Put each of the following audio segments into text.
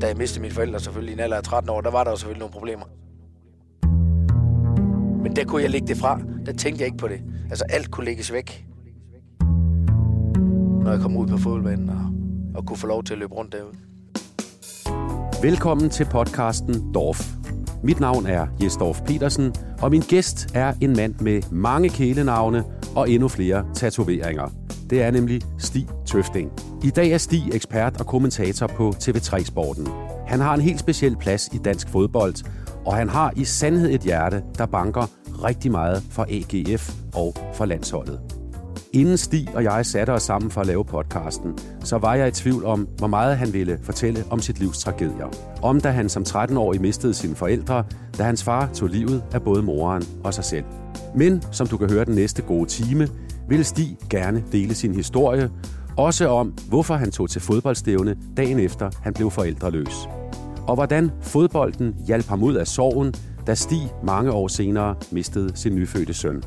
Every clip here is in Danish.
da jeg mistede mine forældre selvfølgelig i en alder af 13 år, der var der jo selvfølgelig nogle problemer. Men der kunne jeg lægge det fra. Der tænkte jeg ikke på det. Altså alt kunne lægges væk. Når jeg kom ud på fodboldbanen og kunne få lov til at løbe rundt derude. Velkommen til podcasten Dorf. Mit navn er Jes Dorf Petersen, og min gæst er en mand med mange kælenavne og endnu flere tatoveringer. Det er nemlig Stig Tøfting. I dag er Stig ekspert og kommentator på TV3-sporten. Han har en helt speciel plads i dansk fodbold, og han har i sandhed et hjerte, der banker rigtig meget for AGF og for landsholdet. Inden Stig og jeg satte os sammen for at lave podcasten, så var jeg i tvivl om, hvor meget han ville fortælle om sit livs tragedier. Om da han som 13-årig mistede sine forældre, da hans far tog livet af både moren og sig selv. Men som du kan høre den næste gode time, ville Stig gerne dele sin historie, også om, hvorfor han tog til fodboldstævne dagen efter, han blev forældreløs. Og hvordan fodbolden hjalp ham ud af sorgen, da Stig mange år senere mistede sin nyfødte søn.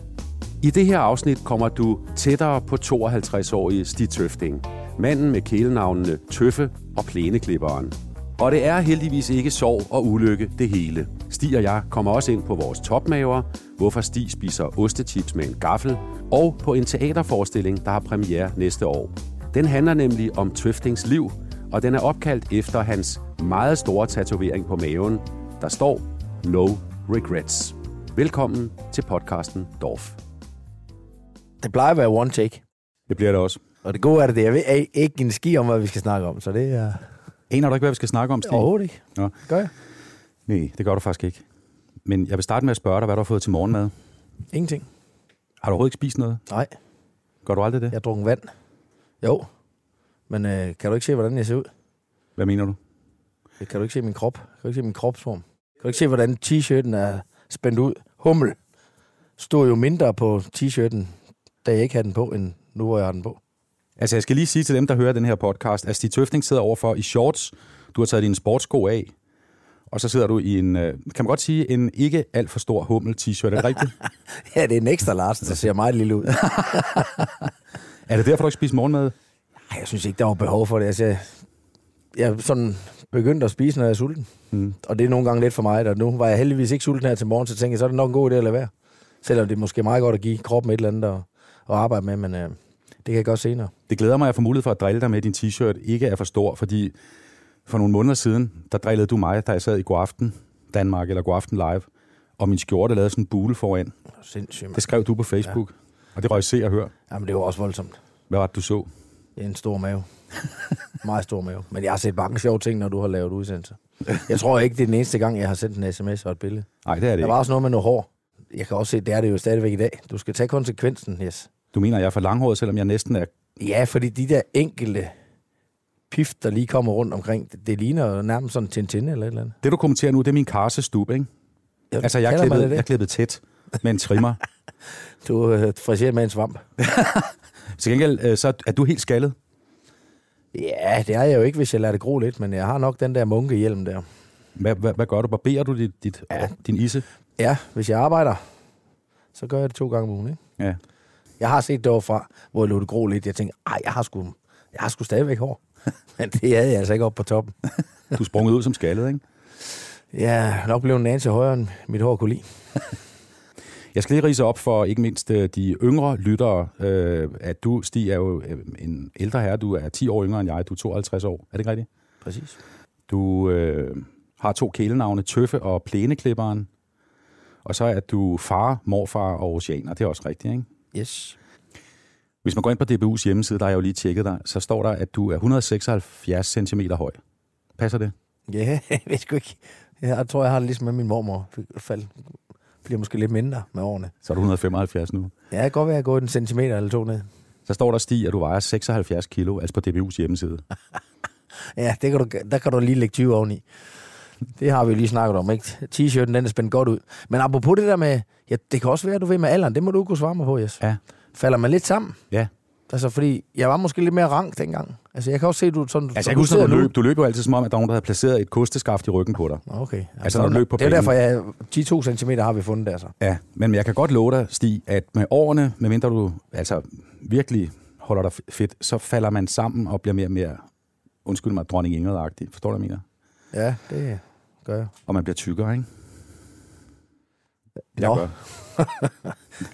I det her afsnit kommer du tættere på 52-årige Stig Tøfting, manden med kælenavnene Tøffe og Plæneklipperen. Og det er heldigvis ikke sorg og ulykke det hele. Stig og jeg kommer også ind på vores topmaver, hvorfor Stig spiser ostechips med en gaffel, og på en teaterforestilling, der har premiere næste år. Den handler nemlig om Tøftings liv, og den er opkaldt efter hans meget store tatovering på maven. Der står No Regrets. Velkommen til podcasten Dorf. Det plejer at være one take. Det bliver det også. Og det gode er det. Jeg ved ikke en ski om, hvad vi skal snakke om, så det er... Aner du ikke, hvad vi skal snakke om, Stig? Overhovedet ikke. Nå. Gør jeg? Nej, det gør du faktisk ikke. Men jeg vil starte med at spørge dig, hvad du har fået til morgenmad. Ingenting. Har du overhovedet ikke spist noget? Nej. Gør du aldrig det? Jeg har drukket vand. Jo. Men kan du ikke se, hvordan jeg ser ud? Hvad mener du? Kan du ikke se min krop? Kan du ikke se min kropsform? Kan du ikke se, hvordan t-shirten er spændt ud? Hummel stod jo mindre på t-shirten, da jeg ikke havde den på, end nu, hvor jeg har den på. Altså, jeg skal lige sige til dem, der hører den her podcast, at Stig Tøfting sidder overfor i shorts. Du har taget dine sportssko af, og så sidder du i en, kan man godt sige, en ikke alt for stor Hummel-t-shirt. Er det rigtigt? Ja, det er en ekstra Lars, der ser meget lille ud. Er det derfor, du ikke spiser morgenmad? Nej, jeg synes ikke, der var behov for det. Altså, jeg sådan begyndte at spise, når jeg er sulten. Og det er nogle gange lidt for mig. Og nu var jeg heldigvis ikke sulten her til morgen, så tænkte jeg, så er det nok en god idé at lade være. Selvom det er måske meget godt at give kroppen et eller andet at arbejde med, men det kan jeg godt senere. Det glæder mig, at jeg får mulighed for at drille dig med, din t-shirt ikke er for stor, fordi for nogle måneder siden, der drillede du mig, da jeg sad i Godaften Danmark eller Godaften Live, og min skjorte lavede sådan en bule foran. Sindssygt, man. Det skrev du på Facebook, ja. Og det røg se og hør. Jamen, det var også voldsomt. Hvad var det, du så? En stor mave. Meget stor mave. Men jeg har set mange sjove ting, når du har lavet udsendelser. Jeg tror ikke, det er den eneste gang, jeg har sendt en sms og et billede. Nej, det er det ikke. Der var også noget med noget hår. Jeg kan også se, det er det jo stadigvæk i dag. Du skal tage konsekvensen, yes. Du mener, jeg er for langhåret, selvom jeg næsten er... Ja, fordi de der enkelte pif, der lige kommer rundt omkring, det ligner nærmest sådan Tintin eller et eller andet. Det, du kommenterer nu, det er min karsestub, ikke? Altså, jeg klippede tæt med en trimmer. Du friserer med en svamp. Til gengæld, så er du helt skaldet. Ja, det er jeg jo ikke, hvis jeg lader det gro lidt, men jeg har nok den der munkehjelm der. Hvad gør du? Barberer du din isse? Ja, hvis jeg arbejder, så gør jeg det 2 gange om ugen, ikke? Ja. Jeg har set derfra, hvor jeg lå det gro lidt. Jeg tænkte, jeg har sgu stadigvæk hår. Men det havde jeg altså ikke op på toppen. Du sprungede ud som skaldet, ikke? Ja, nok blev en anelse højere end mit hår kunne lide. Jeg skal lige ridse op for ikke mindst de yngre lyttere, at du, Stig, er jo en ældre herre. Du er 10 år yngre end jeg. Du er 52 år. Er det ikke rigtigt? Præcis. Du har 2 kælenavne, Tøffe og Plæneklipperen. Og så er du far, morfar og oceaner. Det er også rigtigt, ikke? Yes. Hvis man går ind på DBU's hjemmeside, der har jeg jo lige tjekket dig, så står der, at du er 176 cm høj. Passer det? Ja, jeg ved sgu ikke. Jeg tror, jeg har det ligesom med min mormor. Jeg bliver måske lidt mindre med årene. Så er du 175 nu? Ja, det kan godt være, at jeg går 1 centimeter eller 2 ned. Så står der, Stig, at du vejer 76 kilo, altså på DBU's hjemmeside. Ja, det kan du, der kan du lige lægge 20 oveni. Det har vi jo lige snakket om, ikke? T-shirten, den er spændt godt ud. Men apropos det der med, ja, det kan også være, at du ved med alderen, det må du kunne svare mig på, Jes. Ja. Falder man lidt sammen? Ja. Altså, fordi jeg var måske lidt mere rank dengang. Altså, jeg kan også se, at du sådan... Altså, jeg kan huske, at du løb jo altid som om, at der var nogen, der havde placeret et kosteskaft i ryggen på dig. Okay. Jamen, altså, når du løb på banen. Det er derfor, jeg 10-2 centimeter har vi fundet der, så. Ja, men jeg kan godt love dig, Stig, at med årene, medmindre du altså virkelig holder dig fedt, så falder man sammen og bliver mere, undskyld mig, dronning Ingrid-agtig. Forstår du, hvad jeg mener? Ja, det gør jeg. Og man bliver tykkere, ikke? Jeg gør.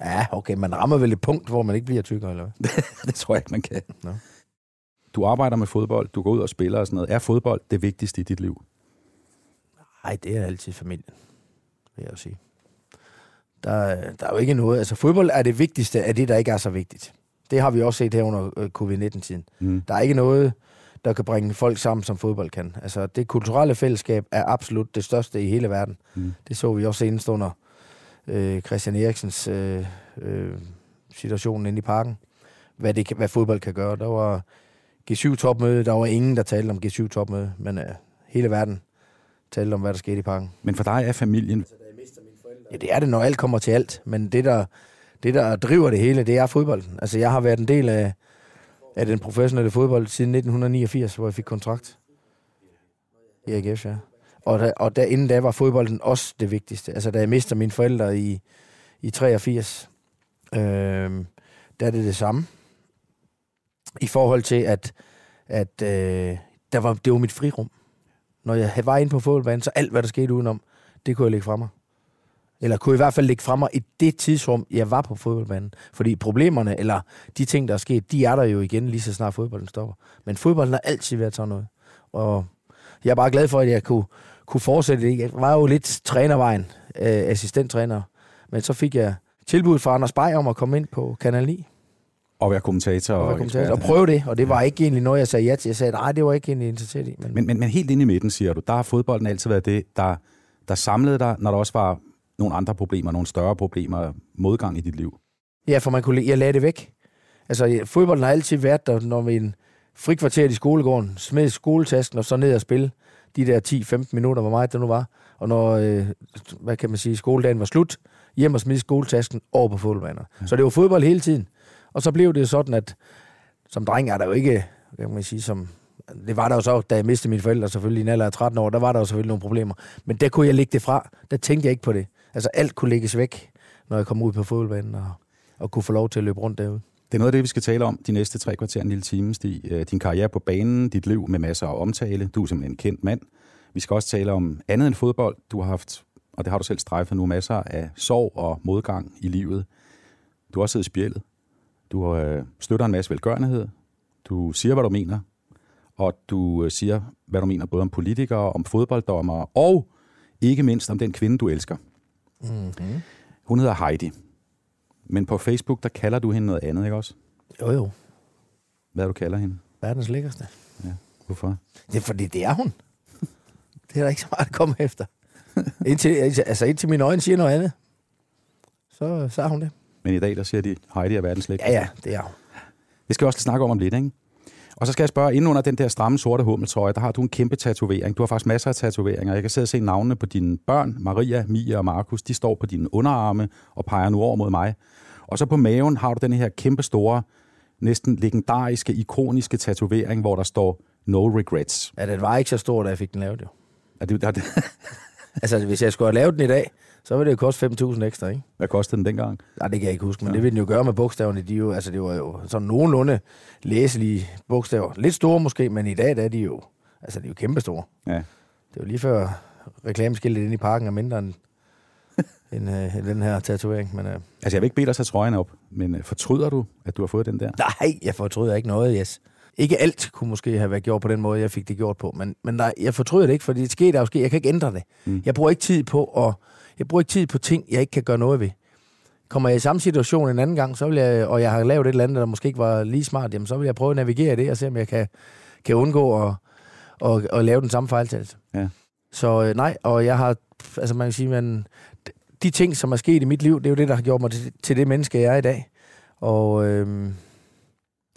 Ja, okay, man rammer vel et punkt, hvor man ikke bliver tykkere, eller hvad? Det tror jeg ikke, man kan. Nå. Du arbejder med fodbold, du går ud og spiller og sådan noget. Er fodbold det vigtigste i dit liv? Nej, det er altid familien, vil jeg jo sige. Der er jo ikke noget. Altså, fodbold er det vigtigste af det, der ikke er så vigtigt. Det har vi også set her under covid-19-tiden. Mm. Der er ikke noget, der kan bringe folk sammen, som fodbold kan. Altså, det kulturelle fællesskab er absolut det største i hele verden. Mm. Det så vi også senest under Christian Eriksens situationen inde i parken. Hvad fodbold kan gøre. Der var G7-topmøde. Der var ingen, der talte om G7-topmøde. Men hele verden talte om, hvad der skete i parken. Men for dig er familien... Ja, det er det, når alt kommer til alt. Men det, der driver det hele, det er fodbolden. Altså, jeg har været en del af den professionelle fodbold siden 1989, hvor jeg fik kontrakt i AGF, ja. Og inden da var fodbolden også det vigtigste. Altså, da jeg mister mine forældre i 83, der er det samme. I forhold til, at det var mit frirum. Når jeg var inde på fodboldbanen, så alt, hvad der skete udenom, det kunne jeg lægge fra mig. Eller kunne i hvert fald ligge fremme i det tidsrum, jeg var på fodboldbanen. Fordi problemerne, eller de ting, der er sket, de er der jo igen, lige så snart fodbolden stopper. Men fodbolden har altid været sådan noget. Og jeg er bare glad for, at jeg kunne fortsætte det. Jeg var jo lidt trænervejen, assistenttræner. Men så fik jeg tilbud fra Anders Bej om at komme ind på Kanal 9. Og være kommentator. Og prøve det. Og det var ikke egentlig noget, jeg sagde ja til. Jeg sagde, nej, det var ikke egentlig interesseret i. Men helt inde i midten, siger du, der har fodbolden altid været det, der samlede dig, når der også var... nogle andre problemer, nogle større problemer, modgang i dit liv? Ja, for jeg lagde det væk. Altså, fodbolden har altid været der, når vi en frikvarter i skolegården, smed skoletasken og så ned og spille de der 10-15 minutter, hvor meget det nu var. Og når, hvad kan man sige, skoledagen var slut, hjem og smid skoletasken over på fodboldbaner. Ja. Så det var fodbold hele tiden. Og så blev det sådan, at som dreng er der jo ikke, hvad kan man sige, som... Det var der jo så, da jeg mistede mine forældre selvfølgelig i en alder af 13 år, der var der jo selvfølgelig nogle problemer. Men der kunne jeg lægge det fra. Der tænkte jeg ikke på det. Altså alt kunne lægges væk, når jeg kom ud på fodboldbanen og kunne få lov til at løbe rundt derude. Det er noget af det, vi skal tale om de næste 3 kvarter, en lille time, Stig. Din karriere på banen, dit liv med masser af omtale. Du er simpelthen en kendt mand. Vi skal også tale om andet end fodbold. Du har haft, og det har du selv strejfet nu, masser af sorg og modgang i livet. Du har også siddet i spjældet. Du støtter en masse velgørenhed. Du siger, hvad du mener. Og du siger, hvad du mener både om politikere, om fodbolddommere og ikke mindst om den kvinde, du elsker. Mm-hmm. Hun hedder Heidi. Men på Facebook, der kalder du hende noget andet, ikke også? Jo. Hvad du kalder hende? Verdens lækkerste. Ja, hvorfor? Det er, fordi det er hun. Det er der ikke så meget at komme efter. indtil mine øjne siger noget andet, så er hun det. Men i dag, der siger de, Heidi er verdens lækkerste. Ja, det er hun. Det skal vi også snakke om lidt, ikke? Og så skal jeg spørge, inden under den der stramme sorte hummeltrøje, der har du en kæmpe tatovering. Du har faktisk masser af tatoveringer. Jeg kan sidde og se navnene på dine børn, Maria, Mia og Markus. De står på dine underarme og peger nu over mod mig. Og så på maven har du den her kæmpe store, næsten legendariske, ikoniske tatovering, hvor der står No Regrets. Ja, den var ikke så stor, da jeg fik den lavet, jo. Ja, det. Altså, hvis jeg skulle have lavet den i dag, så ville det jo koste 5.000 ekstra, ikke? Hvad kostede den dengang? Nej, det kan jeg ikke huske, men ja. Det ville den jo gøre med bogstaverne. De jo, altså, det var jo sådan nogenlunde læselige bogstaver. Lidt store måske, men i dag der er de jo, altså, de er jo kæmpestore. Ja. Det er jo lige før reklameskiltet inde i parken er mindre end den her tatovering. Men, altså, jeg vil ikke bede dig at tage trøjen op, men fortryder du, at du har fået den der? Nej, jeg fortryder ikke noget, yes. Ikke alt kunne måske have været gjort på den måde, jeg fik det gjort på, men nej, jeg fortryder det ikke, fordi det skete, jeg kan ikke ændre det. Mm. Jeg bruger ikke tid på ting, jeg ikke kan gøre noget ved. Kommer jeg i samme situation en anden gang, så vil jeg, og jeg har lavet et eller andet, der måske ikke var lige smart, jamen, så vil jeg prøve at navigere i det og se, om jeg kan undgå at lave den samme fejltagelse. Ja. Så nej, og jeg har, altså man kan sige, de ting, som er sket i mit liv, det er jo det, der har gjort mig til det menneske, jeg er i dag. Og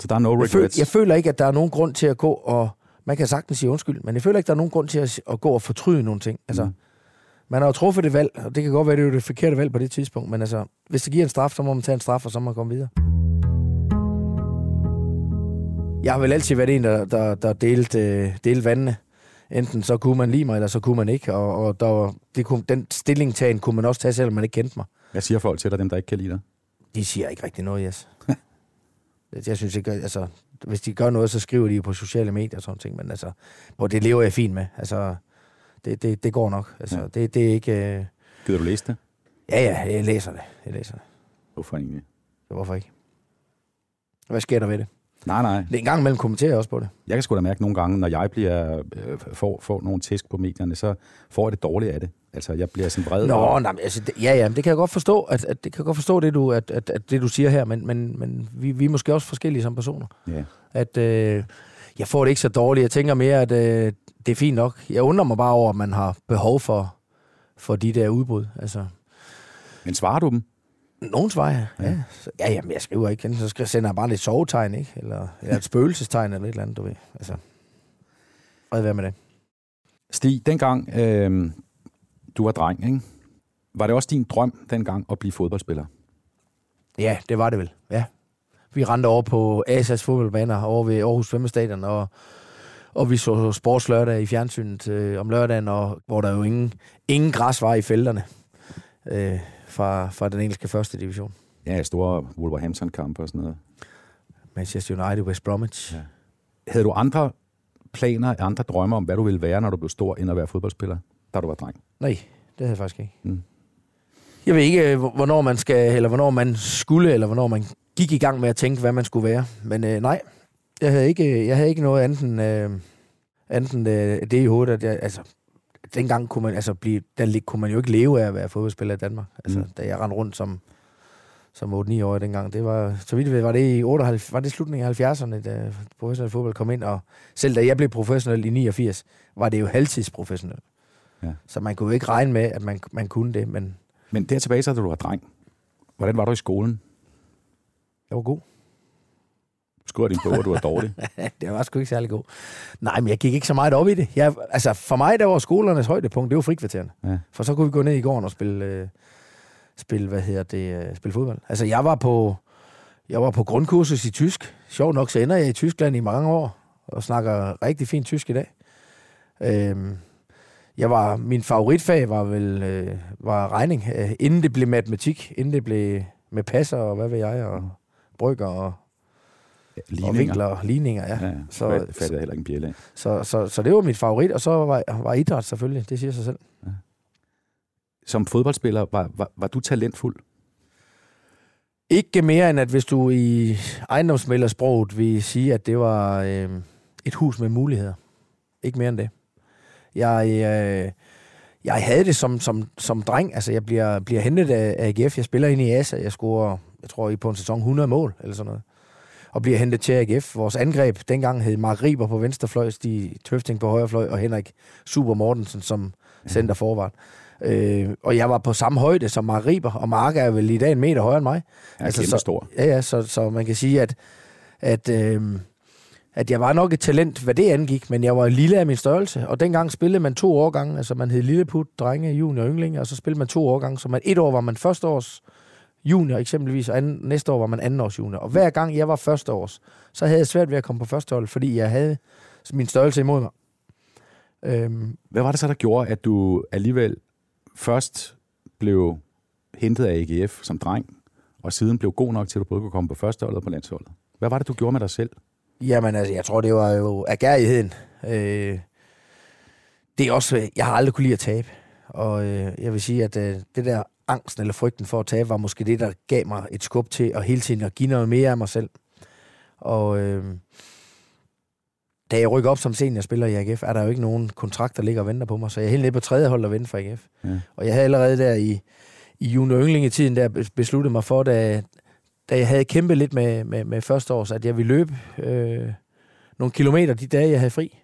så der er no regrets. Jeg føler ikke, at der er nogen grund til at gå og... Man kan sagtens sige undskyld, men jeg føler ikke, at der er nogen grund til at gå og fortryde nogle ting. Altså, man har jo truffet det valg, og det kan godt være, det er det forkerte valg på det tidspunkt, men altså, hvis det giver en straf, så må man tage en straf, og så må man komme videre. Jeg har vel altid været en, der delte vandene. Enten så kunne man lide mig, eller så kunne man ikke, og den stillingtagen kunne man også tage, selvom man ikke kendte mig. Hvad siger folk til dig, dem der ikke kan lide dig? De siger ikke rigtig noget, yes. Jeg synes ikke, altså, hvis de gør noget, så skriver de jo på sociale medier og sådan ting, men altså, det lever jeg fint med. Altså, det går nok. Altså, ja. det er ikke... Gider du læse det? Ja, jeg læser det. Hvorfor egentlig? Ja, hvorfor ikke? Hvad sker der ved det? Nej. En gang imellem kommenterer jeg også på det. Jeg kan sgu da mærke nogle gange, når jeg bliver, får nogle tæsk på medierne, så får jeg det dårligt af det. Altså, jeg bliver sådan vred. Det kan jeg godt forstå, at det kan jeg godt forstå at det du siger her, men vi er måske også forskellige som personer. Yeah. At jeg får det ikke så dårligt. Jeg tænker mere, at det er fint nok. Jeg undrer mig bare over, at man har behov for de der udbrud. Altså. Men svarer du dem? Nogen svarer jeg. Ja. Jeg skriver ikke. Så sender jeg bare lidt sovetegn, ikke? Eller et spøgelsestegn, eller et eller andet, du ved. Altså, fred være med det. Stig, dengang du var dreng, ikke? Var det også din drøm dengang at blive fodboldspiller? Ja, det var det vel, ja. Vi rendte over på ASAS fodboldbaner over ved Aarhus Femmestadion, og vi så sportslørdag i fjernsynet om lørdagen, hvor der jo ingen græs var i felterne. Fra den engelske første division. Ja, store Wolverhampton-kampe og sådan noget. Manchester United, West Bromwich. Ja. Havde du andre planer, andre drømme om, hvad du ville være, når du blev stor, end at være fodboldspiller, da du var dreng? Nej, det havde jeg faktisk ikke. Mm. Jeg ved ikke, hvornår man skal, eller hvornår man skulle, eller hvornår man gik i gang med at tænke, hvad man skulle være. Men nej, jeg havde ikke noget andet end det i hovedet, at jeg... Altså, dengang kunne man kunne man jo ikke leve af at være fodboldspiller i Danmark. Altså da jeg rendte rundt som 8-9 år dengang, det var så vidt jeg ved, var det i 98, var det slutningen af 70'erne, da professionel fodbold kom ind, og selv da jeg blev professionel i 89, var det jo halvtidsprofessionel. Ja. Så man kunne jo ikke regne med at man kunne det, men der tilbage så da du var dreng. Hvordan var du i skolen? Jeg var god. Skruer din bog, du var dårlig. Det var sgu ikke særlig god. Nej, men jeg gik ikke så meget op i det. For mig, der var skolernes højdepunkt, det var frikvartererne. Ja. For så kunne vi gå ned i gården og spille fodbold. Altså, jeg var på grundkursus i tysk. Sjovt nok, så ender jeg i Tyskland i mange år, og snakker rigtig fint tysk i dag. Min favoritfag var regning, inden det blev matematik, inden det blev med passer, og hvad ved jeg, og brygger, og ligninger. Og vinkler og ligninger, ja. Så fattede jeg heller ikke en bjæl af. Så det var mit favorit, og så var idræt selvfølgelig, det siger sig selv. Ja. Som fodboldspiller, var du talentfuld? Ikke mere end, at hvis du i ejendomsmæglersproget vil sige, at det var et hus med muligheder. Ikke mere end det. Jeg havde det som dreng, altså jeg bliver hentet af AGF, jeg spiller ind i ASA, jeg scorer, jeg tror på en sæson 100 mål, eller sådan noget. Og bliver hentet til AGF. Vores angreb dengang hed Mark Rieper på venstrefløj, Stig Tøfting på højrefløj og Henrik Super Mortensen som centerforvart. Og jeg var på samme højde som Mark Rieper, og Mark er vel i dag en meter højere end mig. Ja, altså, så stor. Ja, så man kan sige, at jeg var nok et talent, hvad det angik, men jeg var lille af min størrelse. Og dengang spillede man 2 årgange, altså man hed Lilleput, drenge, junior og ynglinge, og så spillede man 2 årgange, så man 1 år var man første års junior eksempelvis, og næste år var man anden års junior. Og hver gang jeg var første års, så havde jeg svært ved at komme på første hold, fordi jeg havde min størrelse imod mig. Hvad var det så, der gjorde, at du alligevel først blev hentet af AGF som dreng, og siden blev god nok til, at du både kunne komme på første hold og på landsholdet? Hvad var det, du gjorde med dig selv? Jamen, altså, jeg tror, det var jo agerigheden. Det er også, jeg har aldrig kunne lide at tabe. Og jeg vil sige, at det der angsten eller frygten for at tabe, var måske det, der gav mig et skub til at hele tiden at give noget mere af mig selv. Og da jeg rykker op som seniorspiller i AGF, er der jo ikke nogen kontrakt, der ligger og venter på mig, så jeg er helt nede på 3. hold og venter for AGF. Ja. Og jeg havde allerede der i junior ynglingetiden der besluttet mig for, da jeg havde kæmpet lidt med første års, at jeg ville løbe nogle kilometer de dage, jeg havde fri.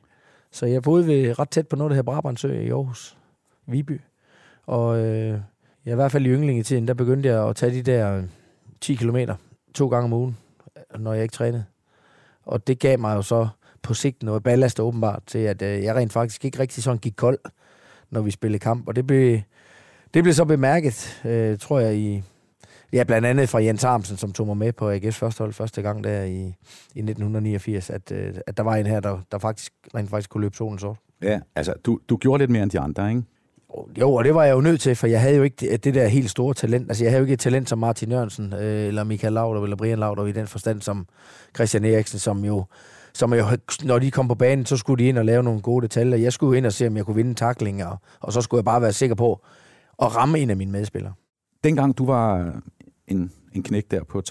Så jeg boede ret tæt på noget, der hedder Brabrandsø i Aarhus, Viby. Og i hvert fald i ynglingetiden, der begyndte jeg at tage de der 10 kilometer 2 gange om ugen, når jeg ikke trænede. Og det gav mig jo så på sigt noget ballast åbenbart til, at jeg rent faktisk ikke rigtig sådan gik kold, når vi spillede kamp. Og det blev så bemærket, tror jeg, blandt andet fra Jens Armsen, som tog mig med på AGF's første hold første gang der i 1989, at der var en her, der faktisk rent faktisk kunne løbe solen sort. Ja, altså du gjorde lidt mere end de andre, ikke? Jo, og det var jeg jo nødt til, for jeg havde jo ikke det der helt store talent. Altså, jeg havde jo ikke et talent som Martin Jørgensen, eller Michael Lauder, eller Brian Lauder i den forstand, som Christian Eriksen, som jo som jeg, når de kom på banen, så skulle de ind og lave nogle gode detaljer. Jeg skulle ind og se, om jeg kunne vinde tackling, og så skulle jeg bare være sikker på at ramme en af mine medspillere. Dengang du var en knægt der på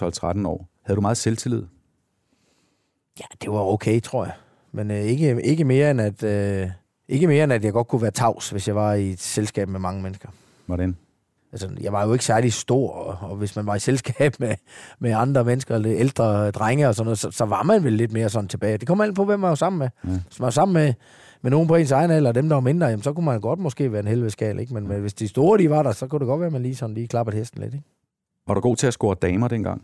12-13 år, havde du meget selvtillid? Ja, det var okay, tror jeg. Men ikke mere end at jeg godt kunne være tavs, hvis jeg var i et selskab med mange mennesker. Hvordan? Altså, jeg var jo ikke særlig stor, og hvis man var i selskab med andre mennesker, eller ældre drenge og sådan noget, så var man vel lidt mere sådan tilbage. Det kom alt på, hvem man var sammen med. Ja. Hvis man var sammen med nogen på ens egen alder, og dem, der var mindre, jamen, så kunne man godt måske være en helvedeskal, ikke? Men hvis de store, de var der, så kunne det godt være, at man lige klappede hesten lidt, ikke? Var du god til at score damer dengang?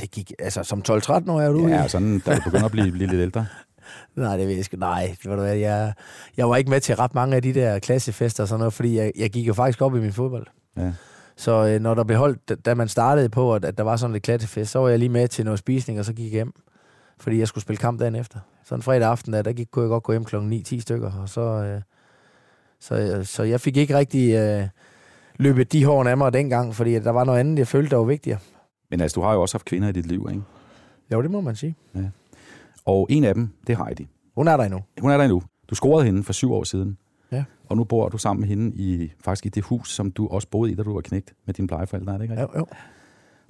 Det gik, altså som 12-13 år er du ude i. Ja, sådan, da du begynder at blive lidt ældre. Nej, det ved jeg sgu. Nej, jeg var ikke med til ret mange af de der klassefester og sådan noget, fordi jeg gik jo faktisk op i min fodbold. Ja. Så når der blev holdt, da man startede på, at der var sådan lidt klassefest, så var jeg lige med til noget spisning, og så gik jeg hjem, fordi jeg skulle spille kamp dagen efter. Så en fredag aften, kunne jeg godt gå hjem kl. 9-10 stykker, og så jeg fik ikke rigtig løbet de hårene af mig dengang, fordi der var noget andet, jeg følte, der var vigtigere. Men altså, du har jo også haft kvinder i dit liv, ikke? Jo, det må man sige. Ja. Og en af dem, det er Heidi. Hun er der endnu. Du scorede hende for 7 år siden. Ja. Og nu bor du sammen med hende faktisk i det hus, som du også boede i, da du var knægt med dine plejeforældre, er det ikke rigtigt? Jo.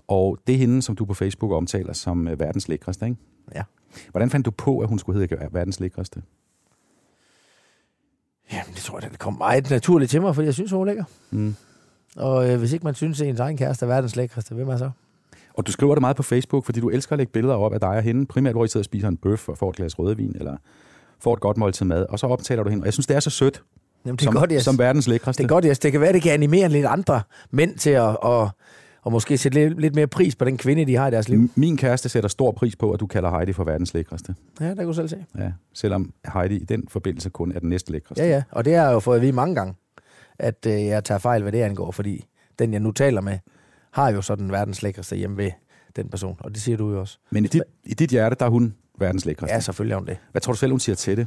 Og det er hende, som du på Facebook omtaler som verdens lækreste, ikke? Ja. Hvordan fandt du på, at hun skulle hedde verdens lækreste? Jamen, det tror jeg, det kom meget naturligt til mig, fordi jeg synes, hun er lækker. Mm. Og hvis ikke man synes, at ens egen kæreste er verdens lækreste, hvem er så? Og du skriver det meget på Facebook, fordi du elsker at lægge billeder op af dig og hende. Primært, hvor I sidder og spiser en bøf og får et glas rødvin, eller får et godt måltid mad. Og så optaler du hende. Og jeg synes, det er så sødt. Jamen, det er godt, som verdens lækreste. Det er godt, yes. Det kan være, det kan animere lidt andre mænd til at måske sætte lidt mere pris på den kvinde, de har i deres liv. Min kæreste sætter stor pris på, at du kalder Heidi for verdens lækreste. Ja, det kan du selv se. Ja, selvom Heidi i den forbindelse kun er den næste lækreste. Ja, og det har jeg jo fået at vide mange gange, at jeg tager fejl, hvad det angår, fordi den, jeg nu taler med, har jo så den verdens lækreste hjemme ved den person, og det siger du jo også. Men i dit hjerte, der er hun verdens lækreste? Ja, selvfølgelig er hun det. Hvad tror du selv, hun siger til det?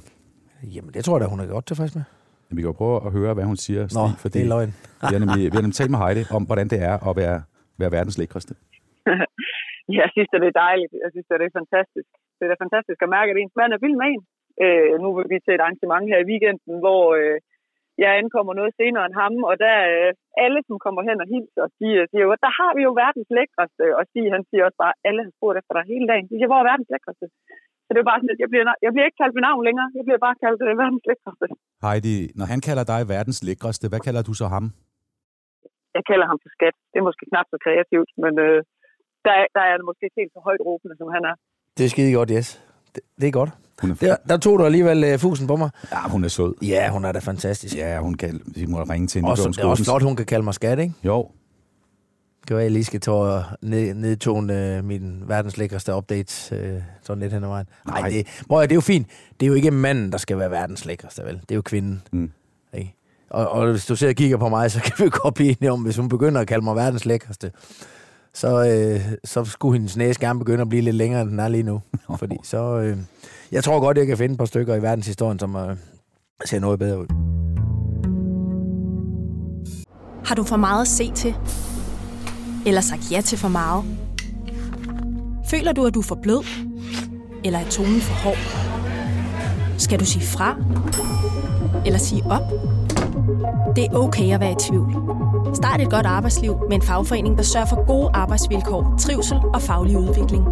Jamen, det tror jeg da, hun er godt tilfreds med. Jamen, vi kan jo prøve at høre, hvad hun siger. Nå, Stig, det er løgn. Vi har nemlig talt med Heidi om, hvordan det er at være verdens lækreste. Jeg synes, det er dejligt. Jeg synes, det er fantastisk. Det er fantastisk at mærke, at ens mand er vild med en. Nu vil vi til et arrangement her i weekenden, hvor jeg ankommer noget senere end ham, og der alle, som kommer hen og hilser, de siger jo, at der har vi jo verdens lækreste, og han siger også bare, alle har spurgt efter dig hele dagen. De siger, hvor er verdens lækreste? Så det er bare sådan, at jeg bliver ikke kaldt ved navn længere, jeg bliver bare kaldt verdens lækreste. Heidi, når han kalder dig verdens lækreste, hvad kalder du så ham? Jeg kalder ham for skat. Det er måske knap så kreativt, men der er det måske ikke helt så højt råbende, som han er. Det er skide godt, yes. Det er godt. Der tog du alligevel fusen på mig. Ja, hun er sød. Ja, hun er da fantastisk. Ja, vi må ringe til hende. Det er også flot, hun kan kalde mig skat, ikke? Jo. Gør jeg lige skal nedtone min verdens lækreste update sådan lidt hen ad vejen. Nej, det er jo fint. Det er jo ikke manden, der skal være verdens lækreste, vel? Det er jo kvinden. Mm. Ikke? Og hvis du ser og kigger på mig, så kan vi jo godt blive enige om, hvis hun begynder at kalde mig verdens lækreste, så skulle hendes næse gerne begynde at blive lidt længere, end den er lige nu. Fordi jeg tror godt, jeg kan finde et par stykker i verdenshistorien, som ser noget bedre ud. Har du for meget at se til? Eller sagt ja til for meget? Føler du, at du er for blød? Eller er tonen for hård? Skal du sige fra? Eller sige op? Det er okay at være i tvivl. Start et godt arbejdsliv med en fagforening, der sørger for gode arbejdsvilkår, trivsel og faglig udvikling.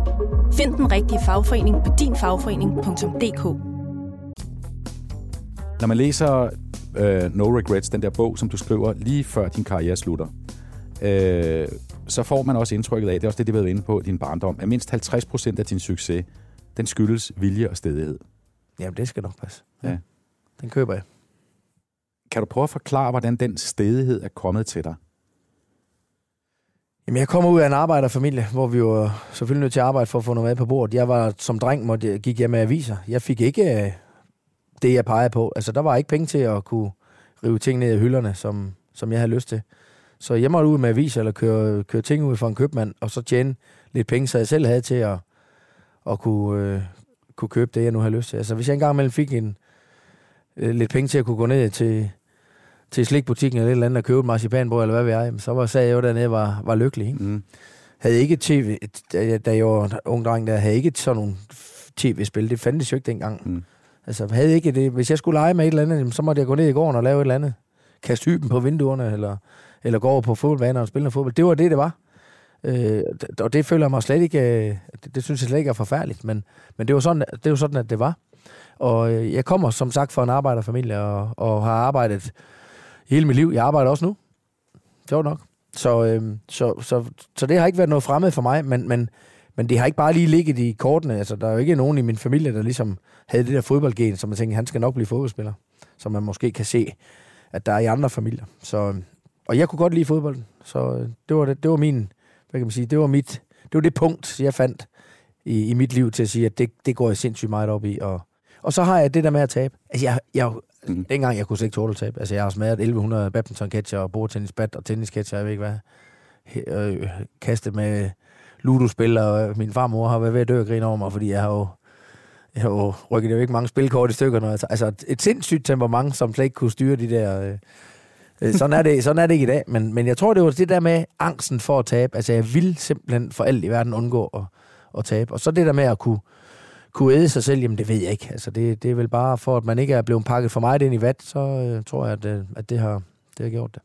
Find den rigtige fagforening på dinfagforening.dk. Når man læser No Regrets, den der bog, som du skriver lige før din karriere slutter, så får man også indtrykket af, det er også det, det har været inde på din barndom, at mindst 50% af din succes, den skyldes vilje og stædighed. Jamen, det skal nok passe. Ja. Den køber jeg. Kan du prøve at forklare, hvordan den stædighed er kommet til dig? Jamen, jeg kommer ud af en arbejderfamilie, hvor vi jo selvfølgelig nødt til at arbejde for at få noget mad på bordet. Jeg var som dreng, gik jeg med aviser. Jeg fik ikke det, jeg pegede på. Altså, der var ikke penge til at kunne rive ting ned i hylderne, som jeg havde lyst til. Så jeg måtte ud med aviser eller køre ting ud for en købmand, og så tjene lidt penge, så jeg selv havde til at kunne købe det, jeg nu havde lyst til. Altså, hvis jeg engang imellem fik lidt penge til at kunne gå ned til slikbutikken eller et eller andet og købe et marcipanbrød, eller hvad ved jeg, så sagde jeg jo dernede, var lykkelig. Ikke? Mm. Havde ikke tv, da jeg var ung dreng der, havde ikke sådan nogle tv-spil. Det fandtes jo ikke dengang. Mm. Altså, havde ikke det. Hvis jeg skulle lege med et eller andet, så måtte jeg gå ned i gården og lave et eller andet. Kaste hyben på vinduerne, eller gå over på fodboldbaner og spille noget fodbold. Det var det, det var. Og det føler jeg mig slet ikke... Det synes jeg slet ikke er forfærdeligt, men det var sådan, det var sådan, at det var. Og jeg kommer, som sagt, fra en arbejderfamilie, og har arbejdet hele mit liv. Jeg arbejder også nu. Sjovt nok. Så det har ikke været noget fremmed for mig, men det har ikke bare lige ligget i kortene. Altså, der er jo ikke nogen i min familie, der ligesom havde det der fodboldgen, som man tænkte, han skal nok blive fodboldspiller. Som man måske kan se, at der er i andre familier. Så, og jeg kunne godt lide fodbolden. Så det var min... Hvad kan man sige? Det var det punkt, jeg fandt i mit liv til at sige, at det går jeg sindssygt meget op i. Og så har jeg det der med at tabe. Altså, dengang jeg kunne slet ikke tåle at tabe. Altså, jeg har smadret 1100 badminton-catcher og bordtennisbat og tennis-catcher, jeg ved ikke hvad. Kastet med ludospil, og min farmor har været ved at dø og grine over mig, fordi jeg har jo rykket jo ikke mange spilkort i stykker. Altså, et sindssygt temperament, som slet ikke kunne styre de der... Sådan er det ikke i dag, men jeg tror, det var det der med angsten for at tabe. Altså, jeg ville simpelthen for alt i verden undgå at tabe. Og så det der med at kunne æde sig selv, jamen det ved jeg ikke. Altså, det er vel bare for, at man ikke er blevet pakket for meget ind i vat, så tror jeg, at det har gjort det.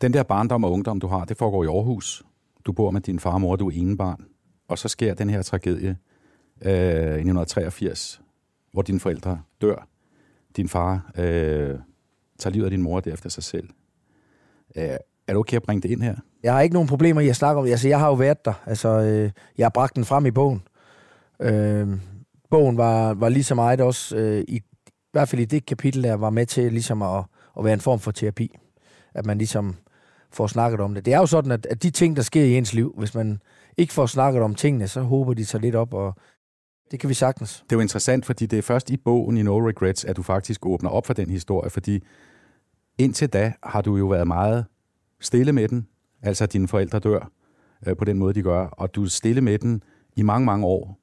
Den der barndom og ungdom, du har, det foregår i Aarhus. Du bor med din far og mor, du er enebarn. Og så sker den her tragedie i 1983, hvor dine forældre dør. Din far... tager livet af din mor derefter sig selv. Er det okay at bringe det ind her? Jeg har ikke nogen problemer i at snakke om det. Altså, jeg har jo været der. Altså, jeg har bragt den frem i bogen. Bogen var lige så meget også, i hvert fald i det kapitel, der var med til ligesom at være en form for terapi. At man ligesom får snakket om det. Det er jo sådan, at de ting, der sker i ens liv, hvis man ikke får snakket om tingene, så håber de sig lidt op, og det kan vi sagtens. Det er jo interessant, fordi det er først i bogen i No Regrets, at du faktisk åbner op for den historie, fordi indtil da har du jo været meget stille med den, altså dine forældre dør på den måde, de gør, og du er stille med den i mange, mange år,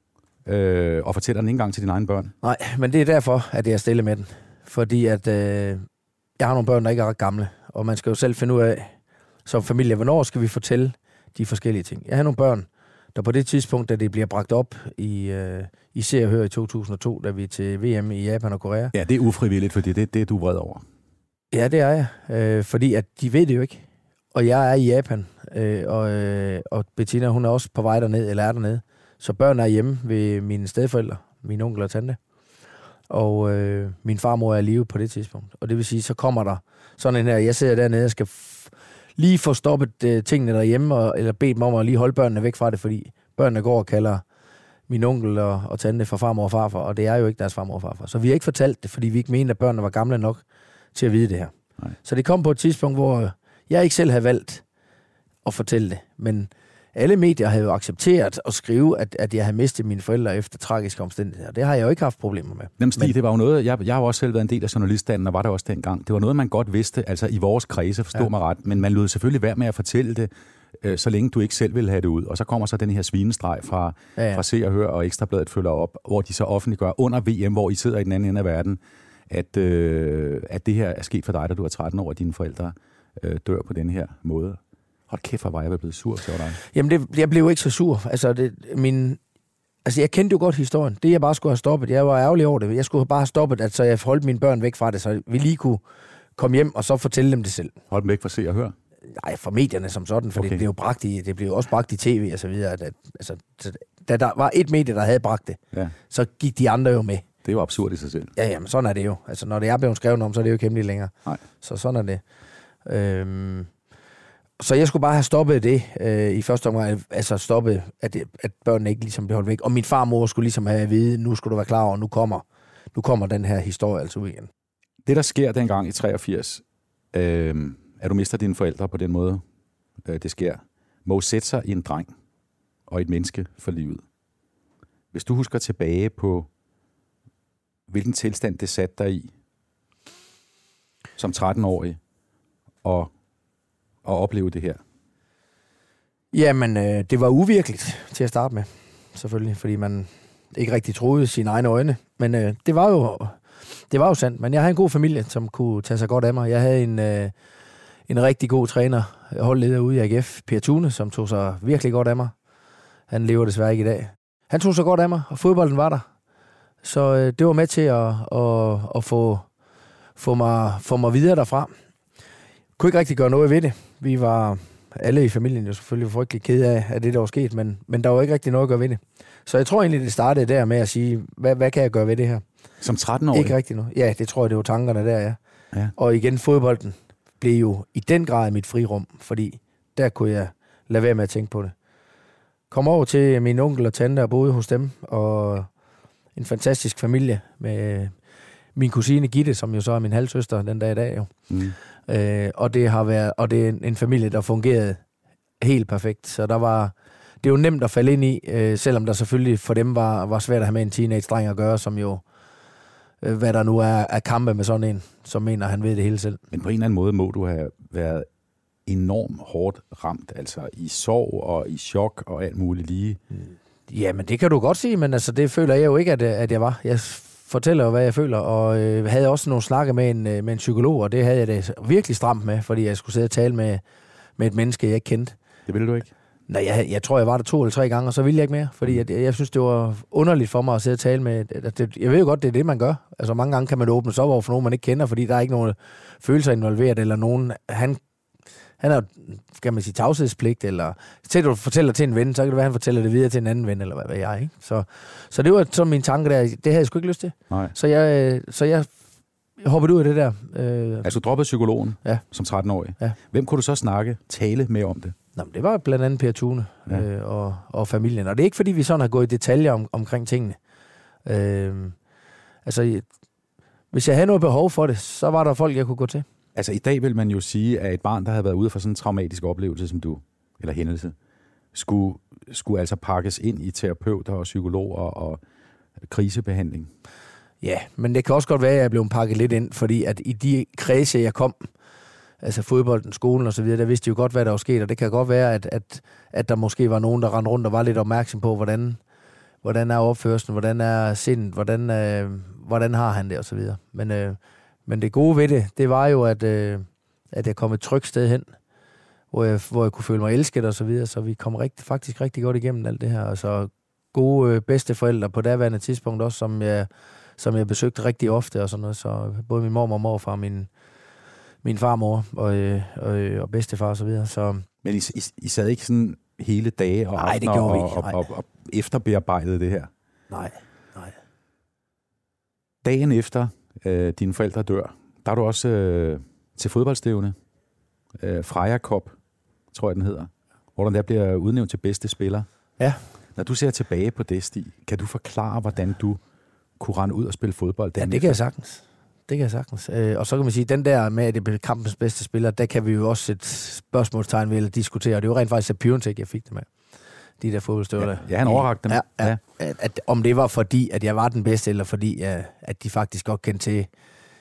og fortæller den ikke engang til dine egne børn. Nej, men det er derfor, at jeg er stille med den, fordi at jeg har nogle børn, der ikke er ret gamle, og man skal jo selv finde ud af, som familie, hvornår skal vi fortælle de forskellige ting. Jeg har nogle børn, der på det tidspunkt, da det bliver bragt op i Se og Hør i 2002, da vi er til VM i Japan og Korea. Ja, det er ufrivilligt, fordi det er du vred over. Ja, det er jeg. Fordi at de ved det jo ikke. Og jeg er i Japan, og Bettina, hun er også på vej derned, eller er dernede. Så børn er hjemme ved mine stedforældre, min onkel og tante. Og min farmor er i live på det tidspunkt. Og det vil sige, så kommer der sådan en her, jeg sidder dernede og skal... lige få stoppet tingene derhjemme, eller bedt mig om at lige holde børnene væk fra det, fordi børnene går og kalder min onkel og tante for farmor og farfar, og det er jo ikke deres farmor og farfar. Så vi har ikke fortalt det, fordi vi ikke mente, at børnene var gamle nok til at vide det her. Nej. Så det kom på et tidspunkt, hvor jeg ikke selv havde valgt at fortælle det, men alle medier havde jo accepteret at skrive, at jeg havde mistet mine forældre efter tragiske omstændigheder. Det har jeg jo ikke haft problemer med. Jamen Stig, det var jo noget, jeg har jo også selv været en del af journaliststanden, og var det også dengang. Det var noget, man godt vidste, altså i vores kredse, forstår mig ret, men man lød selvfølgelig være med at fortælle det, så længe du ikke selv ville have det ud. Og så kommer så den her svinestreg fra Se og Hør, og Ekstrabladet følger op, hvor de så offentliggør under VM, hvor I sidder i den anden ende af verden, at det her er sket for dig, da du er 13 år, og dine forældre dør på den her måde. Hold kæft, hvor var jeg blevet sur, så var der. Jamen, jeg blev jo ikke så sur. Altså, jeg kendte jo godt historien. Det, jeg bare skulle have stoppet, jeg var ærgerlig over det. Jeg skulle bare have stoppet, at så jeg holdt mine børn væk fra det, så vi lige kunne komme hjem og så fortælle dem det selv. Hold dem væk fra Se og Hør? Nej, fra medierne som sådan, for okay. Det blev jo også bragt i tv og så videre. Da der var et medie, der havde bragt det, så gik de andre jo med. Det er jo absurd i sig selv. Ja, jamen, sådan er det jo. Altså, når det er blevet skrevet om, så er det jo ikke hemmeligt længere. Nej. Så sådan er det. Så jeg skulle bare have stoppet det i første omgang, altså stoppet, at børnene ikke ligesom blev holdt væk. Og min far og mor skulle ligesom have at vide, nu skulle du være klar over, nu kommer den her historie altså ud igen. Det, der sker dengang i 83, at du mister dine forældre på den måde, det sker, må sætte sig i en dreng og et menneske for livet. Hvis du husker tilbage på, hvilken tilstand det satte dig i, som 13-årig, og opleve det her? Jamen, det var uvirkeligt til at starte med, selvfølgelig, fordi man ikke rigtig troede sine egne øjne. Men det var jo sandt. Men jeg havde en god familie, som kunne tage sig godt af mig. Jeg havde en rigtig god træner, holdleder ude i AGF, Per Thune, som tog sig virkelig godt af mig. Han lever desværre ikke i dag. han tog så godt af mig, og fodbolden var der. Så det var med til at få mig videre derfra. Kunne ikke rigtig gøre noget ved det. Vi var alle i familien jo selvfølgelig frygtelig kede af det, der var sket, men der var ikke rigtig noget at gøre ved det. Så jeg tror egentlig, det startede der med at sige, hvad kan jeg gøre ved det her? Som 13-årig? Ikke rigtig noget. Ja, det tror jeg, det var tankerne der, ja. Og igen, fodbolden blev jo i den grad mit frirum, fordi der kunne jeg lade være med at tænke på det. Kom over til min onkel og tante og boede hos dem, og en fantastisk familie med min kusine Gitte, som jo så er min halvsøster den dag i dag jo. Mm. Og det har været, og det er en familie, der fungerede helt perfekt. Så det er jo nemt at falde ind i, selvom der selvfølgelig for dem var svært at have med en teenage-dreng at gøre, som jo, hvad der nu er kampe med sådan en, som mener, han ved det hele selv. Men på en eller anden måde må du have været enormt hårdt ramt, altså i sorg og i chok og alt muligt lige. Mm. Jamen, det kan du godt sige, men altså, det føler jeg jo ikke, at jeg var. Jeg fortæller jo, hvad jeg føler, og havde også nogle snakke med en psykolog, og det havde jeg det virkelig stramt med, fordi jeg skulle sidde og tale med et menneske, jeg ikke kendte. Det ville du ikke? Nej, jeg tror, jeg var der 2 eller 3 gange, og så ville jeg ikke mere, fordi jeg synes, det var underligt for mig at sidde og tale med... Jeg ved jo godt, det er det, man gør. Altså, mange gange kan man åbne sig op over for nogen, man ikke kender, fordi der er ikke nogen følelser involveret, eller nogen... Han har, skal man sige, tavshedspligt, eller til du fortæller til en ven, så kan det være, han fortæller det videre til en anden ven, eller hvad jeg, ikke? Så det var sådan min tanke der, det havde jeg sgu ikke lyst til. Nej. Så jeg hoppede ud af det der. Altså droppede psykologen, ja, som 13-årig. Ja. Hvem kunne du så tale med om det? Nå, men det var blandt andet Per Thune, ja, og familien. Og det er ikke, fordi vi sådan har gået i detaljer omkring tingene. Altså, hvis jeg havde noget behov for det, så var der folk, jeg kunne gå til. Altså i dag vil man jo sige, at et barn, der havde været ude for sådan en traumatisk oplevelse som du, eller hændelse, skulle altså pakkes ind i terapeuter og psykologer og krisebehandling. Ja, men det kan også godt være, at jeg blev pakket lidt ind, fordi at i de kredse, jeg kom, altså fodbolden, skolen og så videre, der vidste de jo godt, hvad der var sket, og det kan godt være, at der måske var nogen, der rendte rundt og var lidt opmærksom på, hvordan er opførselen, hvordan er sindet, hvordan har han det og så videre. Men det gode ved det var jo, at jeg kom et trygt sted hen, hvor jeg kunne føle mig elsket og så videre, så vi kom faktisk rigtig godt igennem alt det her. Og så gode bedsteforældre på daværende tidspunkt også, som jeg besøgte rigtig ofte og sådan noget. Så både min mormor og morfar, min farmor og bedstefar og så videre. Så. Men I sad ikke sådan hele dage og aftener og efterbearbejdede det her? Nej. Dagen efter... dine forældre dør. Der er du også til fodboldstævne. Freja Cup, tror jeg, den hedder. Hvor den der bliver udnævnt til bedste spiller. Ja. Når du ser tilbage på det, Stig, kan du forklare, hvordan du kunne rende ud og spille fodbold? Ja, det kan jeg sagtens. Og så kan man sige, den der med, at det blev kampens bedste spiller, der kan vi jo også et spørgsmålstegn ved at diskutere. Og det var rent faktisk Piontek, jeg fik det med. De der fodboldstøvler. Ja, han overrakte dem. Ja. At om det var fordi, at jeg var den bedste, eller fordi, at de faktisk godt kendte til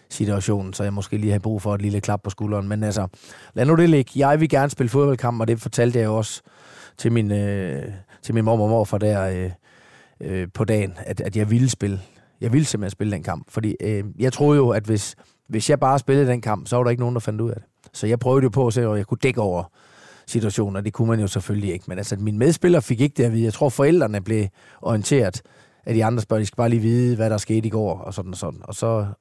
situationen, så jeg måske lige havde brug for et lille klap på skulderen. Men altså, lad nu det ligge. Jeg vil gerne spille fodboldkamp, og det fortalte jeg jo også til min mor og morfar der på dagen, at jeg ville spille. Jeg ville simpelthen spille den kamp, fordi jeg troede jo, at hvis jeg bare spillede den kamp, så var der ikke nogen, der fandt ud af det. Så jeg prøvede jo på at se, om jeg kunne dække over situationer, det kunne man jo selvfølgelig ikke. Men altså, mine medspillere fik ikke det at vide. Jeg tror, forældrene blev orienteret af de andre spørgsmål. De skal bare lige vide, hvad der skete i går, og sådan og sådan.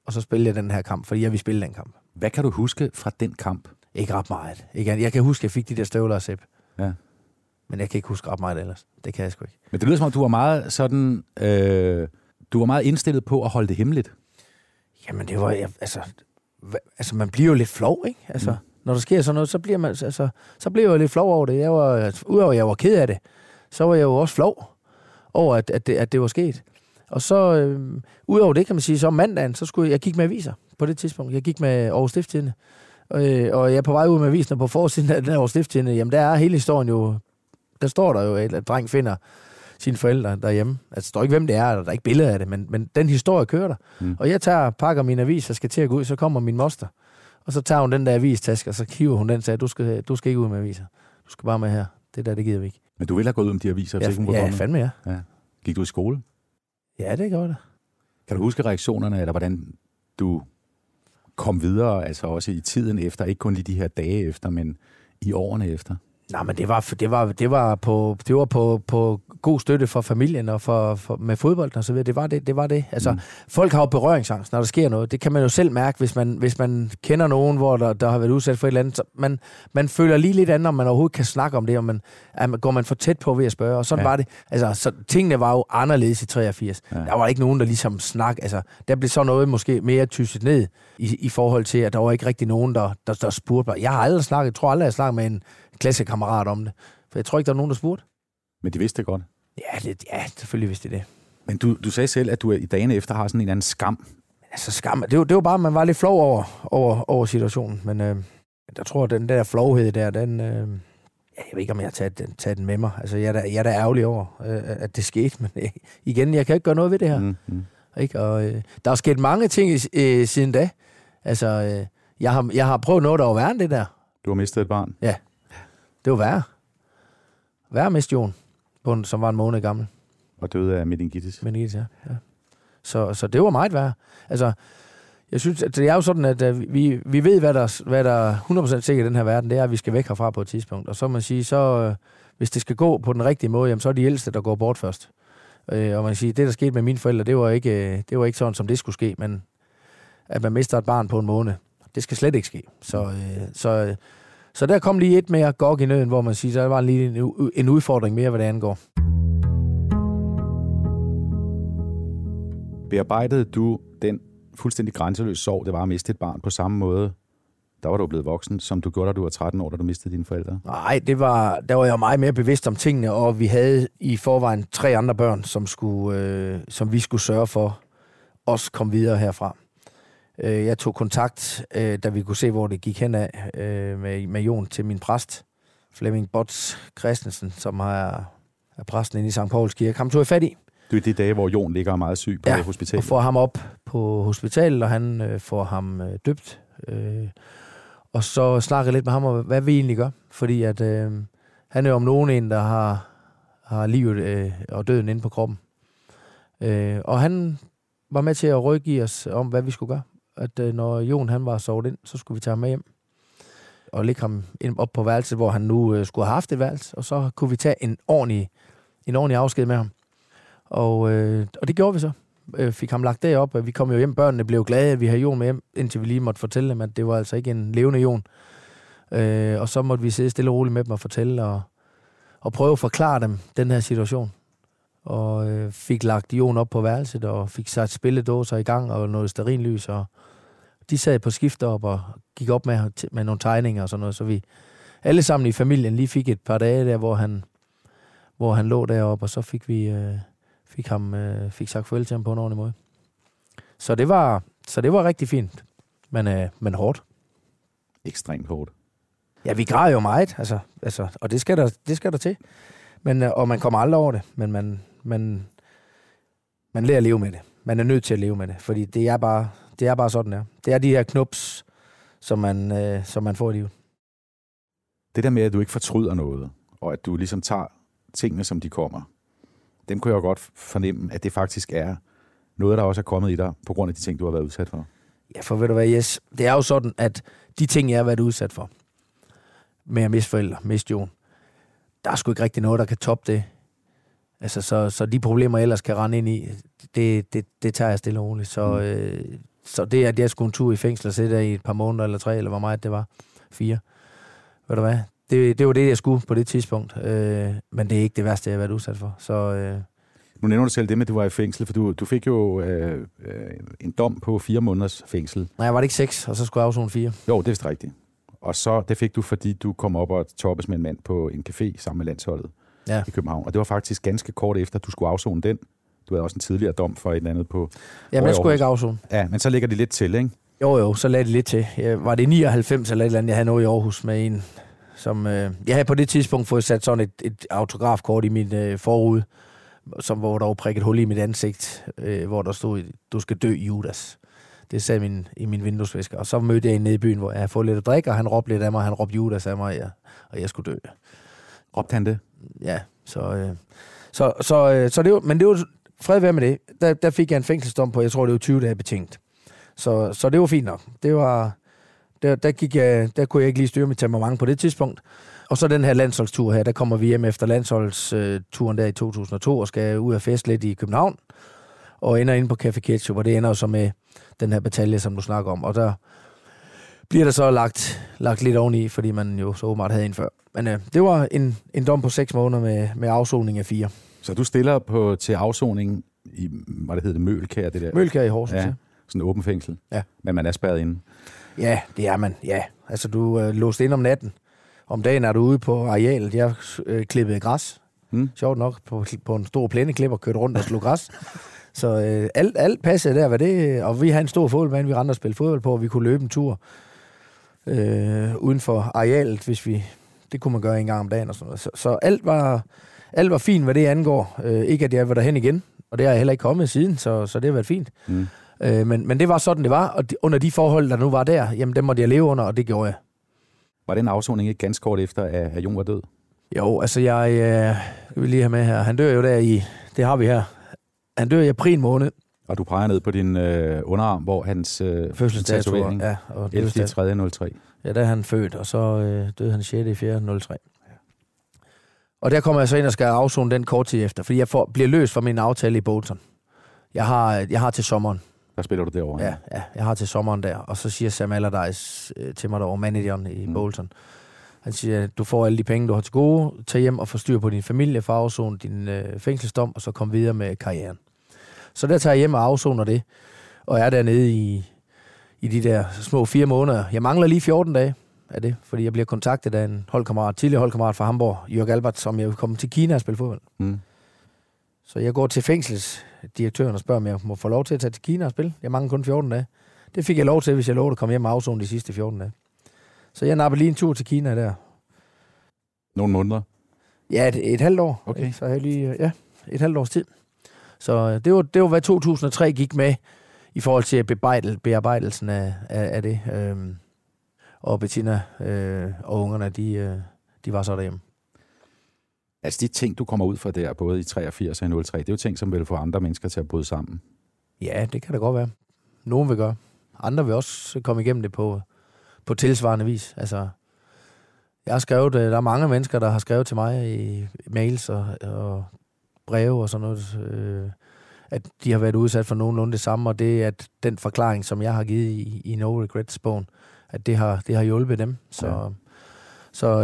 Og så spillede jeg den her kamp, fordi jeg ville spille den kamp. Hvad kan du huske fra den kamp? Ikke ret meget. Jeg kan huske, at jeg fik de der støvler og sæb. Ja. Men jeg kan ikke huske ret meget ellers. Det kan jeg sgu ikke. Men det lyder som om, du var meget sådan... du var meget indstillet på at holde det hemmeligt. Jamen, det var... Altså, man bliver jo lidt flov, ikke? Altså... Mm. Når der sker sådan noget, så blev jeg lidt flov over det. Udover at jeg var ked af det, så var jeg jo også flov over, at det var sket. Og så, udover det, kan man sige, så mandagen, så skulle jeg gik med aviser på det tidspunkt. Jeg gik med Aarhus Stiftstidende, og jeg er på vej ud med avisen, og på forsiden af den Aarhus Stiftstidende, jamen der er hele historien jo, der står der jo, at dreng finder sine forældre derhjemme. Altså, der står ikke, hvem det er, eller der er ikke billeder af det, men den historie kører der. Mm. Og jeg pakker min avis og skal til at gå ud, så kommer min moster. Og så tager hun den der avistaske, og så hiver hun den og siger, du skal ikke ud med aviser. Du skal bare med her. Det der, det gider vi ikke. Men du ville have gået ud med de aviser? Ja, fandme ja. Ja. Gik du i skole? Ja, det gjorde det. Kan du huske reaktionerne, eller hvordan du kom videre, altså også i tiden efter, ikke kun lige de her dage efter, men i årene efter? Nej, men det var på god støtte for familien og for med fodbolden og så videre. Det var det. Altså folk har jo berøringsangst, når der sker noget. Det kan man jo selv mærke, hvis man kender nogen, hvor der har været udsat for et eller andet. Så man føler lige lidt andet, om man overhovedet kan snakke om det, og går man for tæt på ved at spørge. Og sådan var det. Altså så, tingene var jo anderledes i 83. Ja. Der var ikke nogen, der ligesom snakkede. Altså der blev så noget måske mere tysset ned i forhold til, at der var ikke rigtig nogen, der spurgte mig. Jeg har aldrig snakket. Jeg tror aldrig, jeg snakkede med en klassekammerat om det. For jeg tror ikke, der var nogen, der spurgte. Men de vidste det godt. Ja, selvfølgelig vidste de det. Men du sagde selv, at du i dagene efter har sådan en anden skam. Altså skam, det var bare, at man var lidt flov over situationen. Men jeg tror, at den der flovhed der, jeg ved ikke, om jeg har taget den med mig. Altså, jeg er da ærgerlig over, at det skete. Men igen, jeg kan ikke gøre noget ved det her. Ikke? Og, der er sket mange ting siden da. Altså, jeg har prøvet noget, der var værre end det der. Du har mistet et barn? Ja, det var værre. Værre miste Jon, som var en måned gammel. Og døde af meningitis? Meningitis, ja. Så det var meget værre. Altså, jeg synes, at det er jo sådan, at vi ved, hvad der 100% sikkert i den her verden, det er, at vi skal væk herfra på et tidspunkt. Og så man sige, så hvis det skal gå på den rigtige måde, jamen, så er de ældste, der går bort først. Og man siger, det der skete med mine forældre, det var ikke sådan, som det skulle ske, men at man mister et barn på en måned. Det skal slet ikke ske. Så der kom lige et mere gok i nøden, hvor man siger, der var lige en udfordring mere, hvad det angår. Bearbejdede du den fuldstændig grænseløs sorg, det var at miste et barn på samme måde, der var du blevet voksen, som du gjorde, da du var 13 år, da du mistede dine forældre? Nej, der var jeg meget mere bevidst om tingene, og vi havde i forvejen 3 andre børn, som vi skulle sørge for, også kom videre herfra. Jeg tog kontakt, da vi kunne se, hvor det gik henad, med Jon til min præst, Flemming Christensen, som er præsten inde i St. Pauls Kirke. Ham tog jeg fat i. Det er de dage, hvor Jon ligger meget syg på hospitalet. Og får ham op på hospitalet, og han får ham døbt. Og så snakker jeg lidt med ham om, hvad vi egentlig gør. Fordi at, han er om nogen en, der har livet og døden inde på kroppen. Og han var med til at rykke i os om, hvad vi skulle gøre. At når Jon han var sovet ind, så skulle vi tage ham med hjem. Og lægge ham op på værelset, hvor han nu skulle have haft et værelse. Og så kunne vi tage en ordentlig afsked med ham. Og det gjorde vi så. Fik ham lagt derop, og vi kom jo hjem. Børnene blev glade, at vi havde Jon med hjem, indtil vi lige måtte fortælle dem, at det var altså ikke en levende Jon. Og så måtte vi sidde stille og roligt med dem og fortælle, og prøve at forklare dem den her situation. Og fik lagt Jon op på værelset, og fik sat spilledåser i gang, og noget stearinlys, og de sad på skift op og gik op med nogle tegninger og sådan noget, så vi alle sammen i familien lige fik et par dage der, hvor han lå deroppe, og så fik vi... Fik sagt farvel til ham på en ordentlig måde. Så det var rigtig fint, men hårdt. Ekstremt hårdt. Ja, vi græder jo meget, altså, og det skal der til. Men og man kommer aldrig over det, men man lærer at leve med det. Man er nødt til at leve med det, fordi det er bare sådan der. Det er de her knups, som man får i livet. Det der med, at du ikke fortryder noget, og at du ligesom tager tingene, som de kommer. Dem kunne jeg jo godt fornemme, at det faktisk er noget, der også er kommet i dig, på grund af de ting, du har været udsat for. Ja, for ved du hvad, Jes, det er jo sådan, at de ting, jeg har været udsat for, med at miste forældre, miste Jon, der er sgu ikke rigtig noget, der kan toppe det. Altså, så de problemer, jeg ellers kan rende ind i, det tager jeg stille og roligt. Så det, at jeg skulle en tur i fængsel og sidde der i et par måneder, eller 3, eller hvor meget det var, 4, ved du hvad, det var det, jeg skulle på det tidspunkt. Men det er ikke det værste, jeg har været udsat for. Nu nævner du selv det med, at du var i fængsel, for du fik jo en dom på 4 måneders fængsel. Nej, var det ikke 6, og så skulle jeg afsone 4? Jo, det er vist rigtigt. Og så det fik du, fordi du kom op og toppes med en mand på en café sammen med landsholdet i København. Og det var faktisk ganske kort efter, at du skulle afsone den. Du havde også en tidligere dom for et eller andet på... Ja, men jeg skulle ikke afsone. Ja, men så lægger det lidt til, ikke? Jo, så lagde det lidt til. Var det 99 eller et eller andet, jeg havde noget i Aarhus med en... Som, jeg havde på det tidspunkt fået sat sådan et autografkort i min forud, hvor der var prikket hul i mit ansigt, hvor der stod, du skal dø, Judas. Det sagde i min vinduesvisker. Og så mødte jeg en nede i byen, hvor jeg havde fået lidt at drikke, og han råbte lidt af mig, han råbte Judas af mig, og jeg skulle dø. Råbte han det? Ja, så det var, men det var fred være med det. Der fik jeg en fængselsdom på, jeg tror det var 20 dage betinget. Så det var fint nok. Det var... der kunne jeg ikke lige styre mit temperament på det tidspunkt. Og så den her landsholdstur her, der kommer vi hjem efter landsholdsturen der i 2002 og skal ud og feste lidt i København. Og ender inde på Café Ketchup, og det ender jo så med den her batalje, som du snakker om. Og der bliver der så lagt lidt oveni, fordi man jo så åbenbart havde en før. Men det var en dom på 6 måneder med afsoning af 4. Så du stiller til afsoning i, hvad det hedder, Mølkær, det der? Mølkær i Horsens, ja. Sådan en åben fængsel, ja. Men man er spærret inde. Ja, det er man, ja. Altså, du låst ind om natten. Om dagen er du ude på arealet. Jeg klippede græs. Sjovt nok, på en stor plæneklipper, kørte rundt og slog græs. Så alt passede der, hvad det... Og vi havde en stor fodboldbane, vi rendte og spillede fodbold på, og vi kunne løbe en tur uden for arealet, hvis vi... Det kunne man gøre en gang om dagen og sådan noget. Så alt var fint, hvad det angår. Ikke, at jeg var derhen igen, og det har jeg heller ikke kommet siden, så det har været fint. Men det var sådan, det var, og under de forhold, der nu var der, jamen dem måtte jeg leve under, og det gjorde jeg. Var den afsoning ikke ganske kort efter, at Jon var død? Jo, altså jeg... vil lige have med her. Han dør jo der i... Det har vi her. Han dør i april måned. Og du peger ned på din underarm, hvor hans fødselsdagsdato, ja, og 11.3.03. Ja, der er han født, og så døde han 6.4.03. Og der kommer jeg så ind og skal afzone den kort tid efter, fordi jeg bliver løst fra min aftale i Bolton. Jeg har til sommeren. Der spiller du derovre? Ja, jeg har til sommeren der. Og så siger Sam Allardyce til mig derovre, manageren i Bolton. Han siger, du får alle de penge, du har til gode. Tag hjem og få styr på din familie, få afzone din fængselsdom, og så kom videre med karrieren. Så der tager jeg hjem og afzoner det, og er dernede i de der små 4 måneder. Jeg mangler lige 14 dage af det, fordi jeg bliver kontaktet af en tidligere holdkammerat fra Hamburg, Jørg Albert, som jeg vil komme til Kina og spille fodbold. Så jeg går til fængselsdirektøren og spørger, om jeg må få lov til at tage til Kina og spille. Jeg mangler kun 14 dage. Det fik jeg lov til, hvis jeg lovede at komme hjem og afzone de sidste 14 dage. Så jeg napper lige en tur til Kina der. Nogle måneder? Ja, et halvt år. Okay. Så jeg lige, et halvt års tid. Så det var, hvad 2003 gik med i forhold til bearbejdelsen af det. Og Bettina og ungerne, de var så derhjemme. Altså de ting, du kommer ud fra der, både i 83 og i 03, det er jo ting, som vil få andre mennesker til at bryde sammen. Ja, det kan da godt være. Nogen vil gøre. Andre vil også komme igennem det på tilsvarende vis. Altså, jeg har skrevet, der er mange mennesker, der har skrevet til mig i mails og breve og sådan noget, at de har været udsat for nogenlunde det samme, og det er at den forklaring, som jeg har givet i No Regrets-bogen, at det har hjulpet dem. Så, ja. Så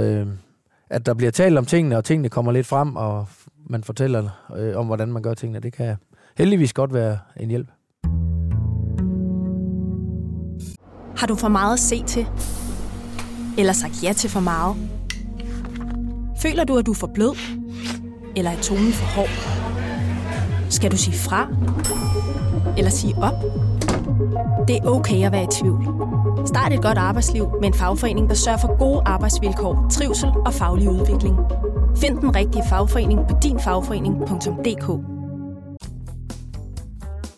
at der bliver talt om tingene, og tingene kommer lidt frem, og man fortæller om, hvordan man gør tingene, det kan heldigvis godt være en hjælp. Har du for meget at se til? Eller sagt ja til for meget? Føler du, at du er for blød? Eller er tonen for hård? Skal du sige fra? Eller sige op? Det er okay at være i tvivl. Start et godt arbejdsliv med en fagforening, der sørger for gode arbejdsvilkår, trivsel og faglig udvikling. Find den rigtige fagforening på dinfagforening.dk.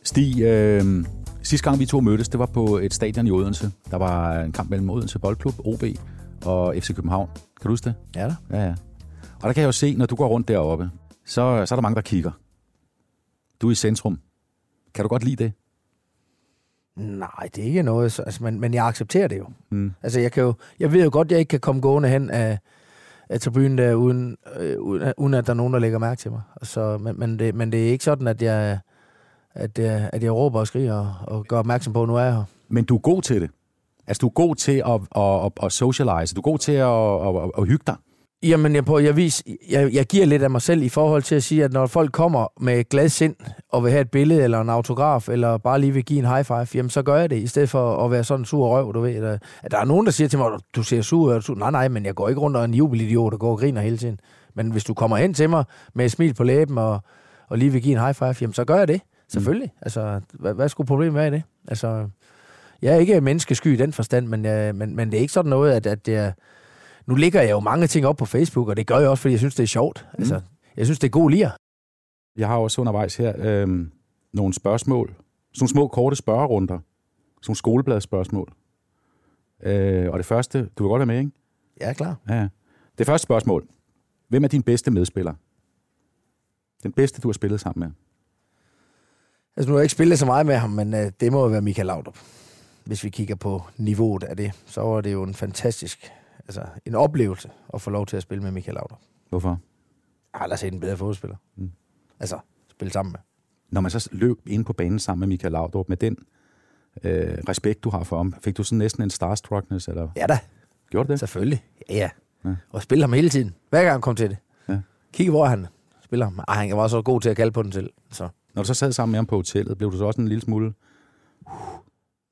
Stig, sidste gang vi to mødtes, det var på et stadion i Odense. Der var en kamp mellem Odense Boldklub, OB og FC København. Kan du huske det? Ja da. Ja. Og der kan jeg jo se, når du går rundt deroppe, så er der mange, der kigger. Du er i centrum. Kan du godt lide det? Nej, det er ikke noget. Altså, men jeg accepterer det jo. Altså, jeg ved jo godt, at jeg ikke kan komme gående hen af tribunen der, uden at der er nogen, der lægger mærke til mig. Altså, men det er ikke sådan, at jeg råber og skriger og gør opmærksom på, at nu er jeg her. Men du er god til det. Altså, du er god til at socialize. Du er god til at hygge dig. Jamen, jeg giver lidt af mig selv i forhold til at sige, at når folk kommer med glad sind og vil have et billede eller en autograf, eller bare lige vil give en high five, jamen så gør jeg det, i stedet for at være sådan sur røv, du ved. At der er nogen, der siger til mig, du ser sur ud. Nej, men jeg går ikke rundt og er en jubelidiot, der går og griner hele tiden. Men hvis du kommer hen til mig med et smil på læben og lige vil give en high five, jamen så gør jeg det, selvfølgelig. Altså, hvad skulle problemet være i det? Altså, jeg er ikke menneskesky i den forstand, men det er ikke sådan noget, at det. Nu ligger jeg jo mange ting op på Facebook, og det gør jeg også, fordi jeg synes, det er sjovt. Altså, jeg synes, det er god lir. Jeg har også undervejs her nogle spørgsmål. Sådan nogle små, korte spørgerunder. Sådan nogle skolebladspørgsmål. Og det første... Du vil godt være med, ikke? Ja, klar. Ja. Det første spørgsmål. Hvem er din bedste medspiller? Den bedste, du har spillet sammen med? Altså, nu har jeg ikke spillet så meget med ham, men det må jo være Michael Laudrup. hvis vi kigger på niveauet af det, så var det jo en fantastisk, altså en oplevelse at få lov til at spille med Michael Lauder. Hvorfor? Jeg har aldrig set en bedre fodboldspiller. Mm. Altså, spille sammen med. Når man så løb ind på banen sammen med Michael Laudrup, med den respekt, du har for ham, fik du sådan næsten en starstruckness? Eller? Ja da. Gjorde det? Selvfølgelig. Ja. Og spille ham hele tiden. Hver gang han kom til det. Ja. Kig, hvor han spiller ham. Ej, han var så god til at kalde på den selv. Så. Når du så sad sammen med ham på hotellet, blev du så også en lille smule...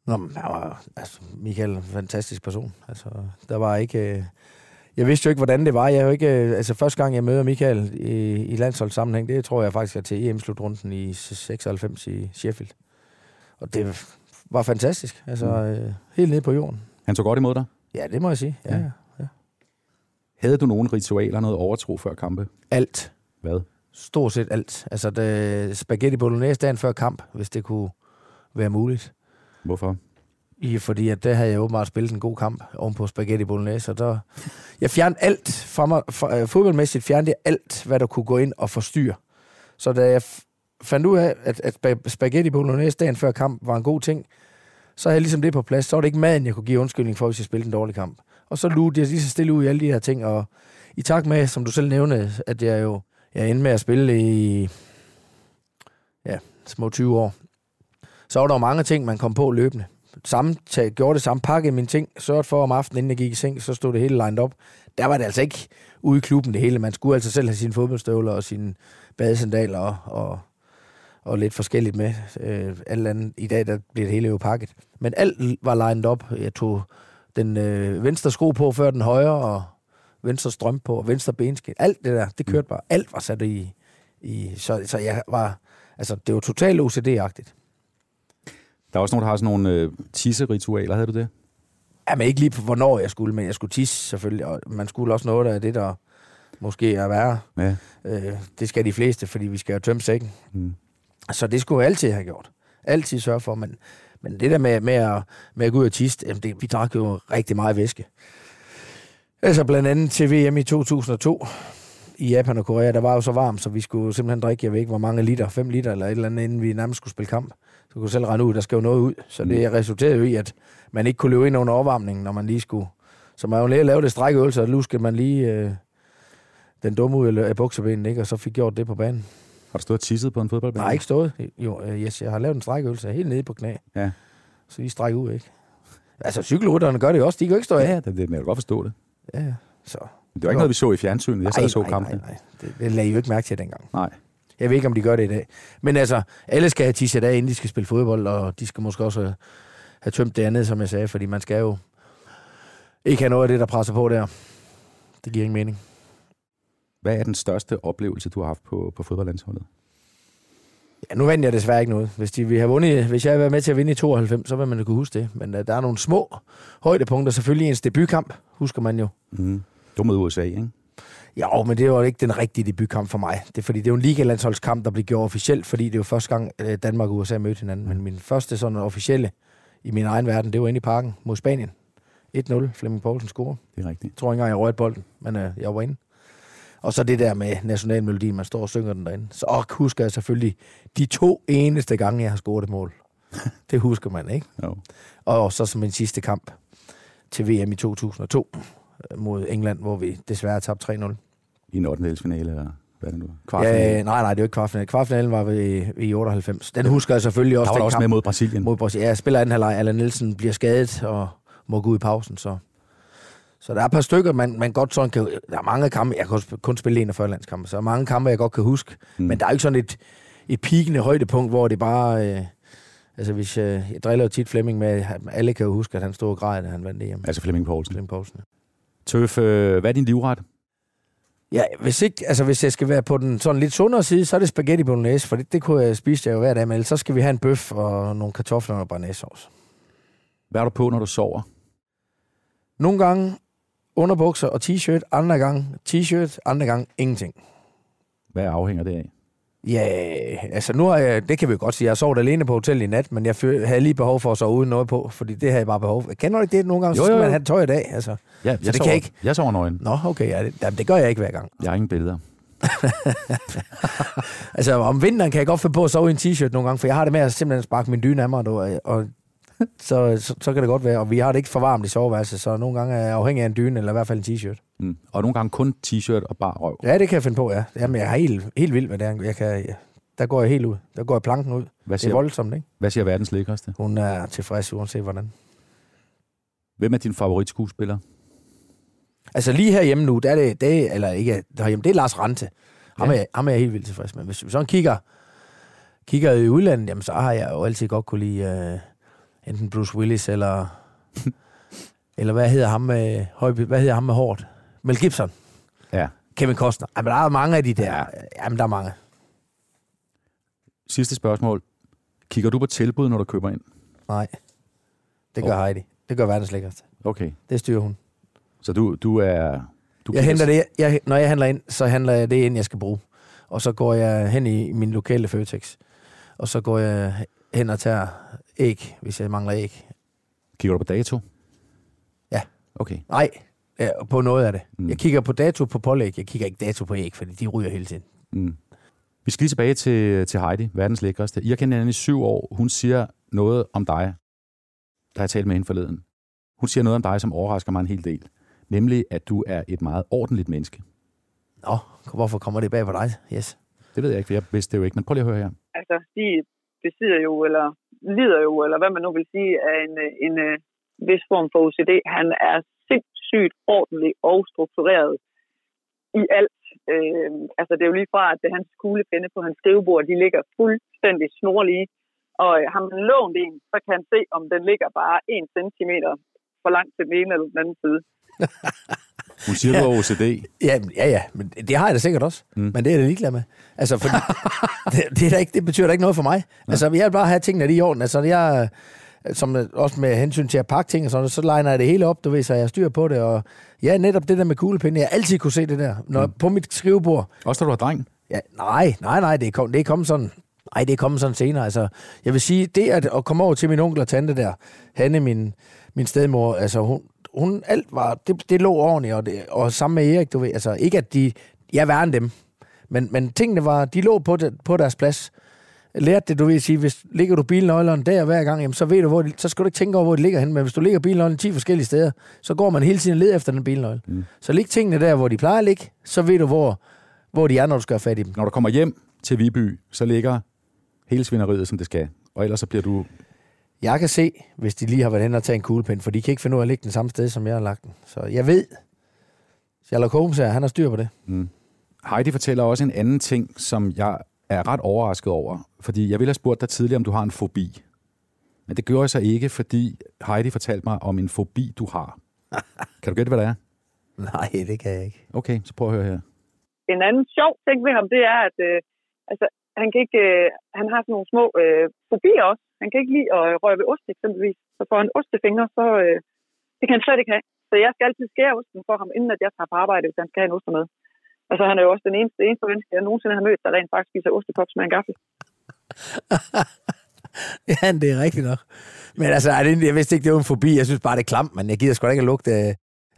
Nå, men han var... Altså, Michael er en fantastisk person. Altså, der var ikke... Jeg vidste jo ikke, hvordan det var. Jeg jo ikke, altså, første gang, jeg møder Michael i landsholdssammenhæng, det tror jeg faktisk er til EM-slutrunden i 96 i Sheffield. Og det var fantastisk. Altså, helt nede på jorden. Han tog godt imod dig? Ja, det må jeg sige. Ja. Havde du nogle ritualer, noget overtro før kampe? Alt. Hvad? Stort set alt. Altså, spaghetti bolognese dagen før kamp, hvis det kunne være muligt. Hvorfor? Fordi at der havde jeg åbenbart spillet en god kamp ovenpå spaghetti bolognese, og der... Jeg fjernede alt fra mig. Fodboldmæssigt fjernede jeg alt, hvad der kunne gå ind og forstyrre. Så da jeg fandt ud af, at spaghetti bolognese dagen før kamp var en god ting, så havde jeg ligesom det på plads. Så var det ikke maden, jeg kunne give undskyldning for, hvis jeg spillede en dårlig kamp. Og så lugte jeg lige så stille ud i alle de her ting, og i takt med, som du selv nævnte, at jeg endte med at spille i små 20 år, så var der mange ting, man kom på løbende. Gjorde det samme, pakkede mine ting, sørgede for om aftenen, inden jeg gik i seng, så stod det hele lined op. Der var det altså ikke ude i klubben det hele. Man skulle altså selv have sine fodboldstøvler og sine badesandaler og lidt forskelligt med. Alt andet. I dag der bliver det hele jo pakket. Men alt var lined op. Jeg tog den venstre sko på før den højre, og venstre strømpe på, og venstre benskæl. Alt det der, det kørte bare. Alt var sat i så jeg var... Altså, det var totalt OCD-agtigt. Der er også nogen, der har sådan nogle tisseritualer. Havde du det? Jamen ikke lige på, hvornår jeg skulle, men jeg skulle tisse selvfølgelig. Og man skulle også noget af det, der måske er værre. Ja. Det skal de fleste, fordi vi skal jo tømme sækken. Mm. Så det skulle jeg altid have gjort. Altid sørge for. Men det der med at gå ud og tisse, jamen vi drak jo rigtig meget væske. Altså blandt andet til VM i 2002 i Japan og Korea. Der var jo så varmt, så vi skulle simpelthen drikke, jeg ved ikke hvor mange liter, 5 liter eller et eller andet, inden vi nærmest skulle spille kamp. Så kunne selv regne ud, der skal jo noget ud. Så det resulterede jo i, at man ikke kunne løbe ind under opvarmningen, når man lige skulle. Så man jo lige lavede det strækøl, så luskede man lige den dumme ud af buksebenen, ikke? Og så fik gjort det på banen. Har du stået og tisset på en fodboldbane? Nej, ikke stået. Jo, jeg har lavet en strækøvelse helt nede på knæ. Ja. Så de strækker ud, ikke? Altså, cykelrytterne gør det også. De kan jo ikke stå af. Ja, det kan jeg godt forstå det. Ja, så. Det var ikke noget, vi så i fjernsynet. Jeg sad og så kampen. Nej. Det lagde I jo ikke mærke til dengang. Nej. Jeg ved ikke, om de gør det i dag. Men altså, alle skal have tisset af, inden de skal spille fodbold, og de skal måske også have tømt det andet, som jeg sagde, fordi man skal jo ikke have noget af det, der presser på der. Det giver ingen mening. Hvad er den største oplevelse, du har haft på fodboldlandsholdet? Ja, nu vandt jeg desværre ikke noget. Hvis jeg havde været med til at vinde i 92, så ville man jo kunne huske det. Men der er nogle små højdepunkter. Selvfølgelig ens debutkamp, husker man jo. Mm. Du mod USA, ikke? Ja, men det var ikke den rigtige debutkamp for mig. Det er fordi, det er jo en ligalandsholdskamp, der blev gjort officielt, fordi det var første gang, Danmark og USA mødte hinanden. Men min første sådan officielle i min egen verden, det var inde i Parken mod Spanien. 1-0, Flemming Povlsen scorer. Det er rigtigt. Jeg tror ikke engang, jeg rørte bolden, men jeg var inde. Og så det der med nationalmelodien, man står og synger den derinde. Så husker jeg selvfølgelig de 2 eneste gange, jeg har scoret et mål. Det husker man, ikke? No. Og så som min sidste kamp til VM i 2002 mod England, hvor vi desværre tabte 3-0. I en 8-delsfinale, eller hvad er det nu? Kvartfinale? Ja, nej, det var ikke kvartfinale. Kvartfinalen var i 98. Den husker jeg selvfølgelig også. Der var den også kamp med mod Brasilien. Ja, jeg spiller anden halvleg. Allan Nielsen bliver skadet og må gå ud i pausen, så der er et par stykker, man godt sådan kan... Der er mange kampe, jeg kan kun spille 41 landskampe, så der er mange kampe, jeg godt kan huske. Mm. Men der er ikke sådan et pikende højdepunkt, hvor det bare... jeg driller jo tit Flemming med, at alle kan jo huske, at han stod og græd, da han vandt EM. Altså Flemming Povlsen. Tøf, hvad er din livret? Ja, hvis jeg skal være på den sådan lidt sundere side, så er det spaghetti bolognese, for det kunne jeg spise jo hver dag, men så skal vi have en bøf og nogle kartofler og bearnaisesauce. Hvad er du på, når du sover? Nogle gange underbukser og t-shirt, andre gange t-shirt, andre gange ingenting. Hvad afhænger det af? Ja, altså nu har jeg, det kan vi jo godt sige, jeg sovet alene på hotellet i nat, men jeg havde lige behov for at sove uden noget på, fordi det havde jeg bare behov for. Kender du ikke det nogle gange, så skal man have tøj i dag? Altså. Ja, så det sover, kan ikke. Jeg sover nøgen. Nå, okay, det gør jeg ikke hver gang. Jeg har ingen billeder. Altså om vinteren kan jeg godt finde på at sove i en t-shirt nogle gange, for jeg har det med at simpelthen sparke min dyne af mig, og så kan det godt være. Og vi har det ikke for varmt i soveværelset, så nogle gange er afhængig af en dyne, eller i hvert fald en t-shirt. Mm. Og nogle gange kun t-shirt og bare røv. Ja, det kan jeg finde på, ja. Jamen, jeg er helt vild med det. Der går jeg helt ud. Der går jeg planken ud. Det er voldsomt, ikke? Hvad siger verdens lækreste? Hun er tilfreds, uanset hvordan. Hvem er din favoritskuespiller? Altså lige herhjemme nu, der er det eller ikke herhjemme, det er Lars Ranthe. Ham er jeg helt vildt tilfreds med. Hvis vi sådan kigger i udlandet, jamen, så har jeg jo altid godt kunne lide enten Bruce Willis eller eller hvad hedder ham med hårdt? Mel Gibson. Ja. Kevin Costner. Jamen, der er mange af de der. Ja. Jamen, der er mange. Sidste spørgsmål. Kigger du på tilbud, når du køber ind? Nej. Det gør Heidi. Det gør verdens lækkerste. Okay. Det styrer hun. Så jeg henter det. Når jeg handler ind, så handler jeg det ind, jeg skal bruge. Og så går jeg hen i min lokale Føtex. Og så går jeg hen og tager æg, hvis jeg mangler æg. Kigger du på dato? Ja. Okay. Nej, på noget af det. Mm. Jeg kigger på dato på pålæg. Jeg kigger ikke dato på æg, fordi de ryger hele tiden. Mm. Vi skal lige tilbage til Heidi, verdens lækreste. I har kendt hende i 7 år. Hun siger noget om dig, der har jeg talt med hende forleden. Hun siger noget om dig, som overrasker mig en hel del. Nemlig, at du er et meget ordentligt menneske. Nå, hvorfor kommer det bag på dig? Yes. Det ved jeg ikke, for jeg vidste det jo ikke, men prøv lige at høre her. Altså, de besidder jo, eller lider jo, eller hvad man nu vil sige, af en vis form for OCD. Han er sindssygt ordentlig og struktureret i alt. Altså, det er jo lige fra, at hans kuglepinde på hans skrivebord, de ligger fuldstændig snorlige. Og har man lånt en, så kan han se, om den ligger bare 1 centimeter for langt til den ene eller den anden side. Hun siger, du har OCD. Ja, men det har jeg da sikkert også. Mm. Men det er jeg da ligeglad med. Altså, fordi det betyder da ikke noget for mig. Ja. Altså, jeg vil bare have tingene lige i orden. Altså, jeg, som også med hensyn til at pakke ting og sådan, så liner jeg det hele op, du ved, så jeg styrer på det. Og ja, netop det der med kuglepinde, jeg altid kunne se det der. På mit skrivebord. Også da du var dreng? Ja, nej, det er kommet sådan senere. Altså, jeg vil sige, det at komme over til min onkel og tante der, Hanne, min stedmor, altså hun alt var, det lå ordentligt, og sammen med Erik, du ved, altså ikke at jeg var end dem, men tingene var, de lå på deres plads. Lærte det, du vil sige, hvis ligger du bilnøglerne der hver gang, jamen, så ved du, hvor så skal du ikke tænke over, hvor det ligger hen, men hvis du ligger bilnøglerne 10 forskellige steder, så går man hele tiden led efter den bilnøgle. Mm. Så lig tingene der, hvor de plejer at ligge, så ved du, hvor de er, når du skal have fat i dem. Når du kommer hjem til Viby, så ligger hele svineriet, som det skal, og ellers så bliver du... Jeg kan se, hvis de lige har været hen og taget en kuglepind, for de kan ikke finde ud af at lægge den samme sted, som jeg har lagt den. Så jeg ved, Sherlock Holmes han har styr på det. Mm. Heidi fortæller også en anden ting, som jeg er ret overrasket over. Fordi jeg ville have spurgt dig tidligere, om du har en fobi. Men det gjorde jeg så ikke, fordi Heidi fortalte mig om en fobi, du har. Kan du gætte, hvad det er? Nej, det kan jeg ikke. Okay, så prøv at høre her. En anden sjov ting ved ham, det er, at han kan ikke, han har sådan nogle små fobier også. Han kan ikke lide at røre ved ost, eksempelvis. Så får han ostefinger, så det kan han slet ikke have. Så jeg skal altid skære osten for ham, inden at jeg tager på arbejde, hvis han skal have en oster med. Altså, han er jo også det eneste menneske, jeg nogensinde har mødt, der rent faktisk spiser ostekoks med en gaffel. Ja, det er rigtigt nok. Men altså, jeg vidste ikke, det var en fobi. Jeg synes bare, det er klamt, men jeg gider sgu da ikke at lugte...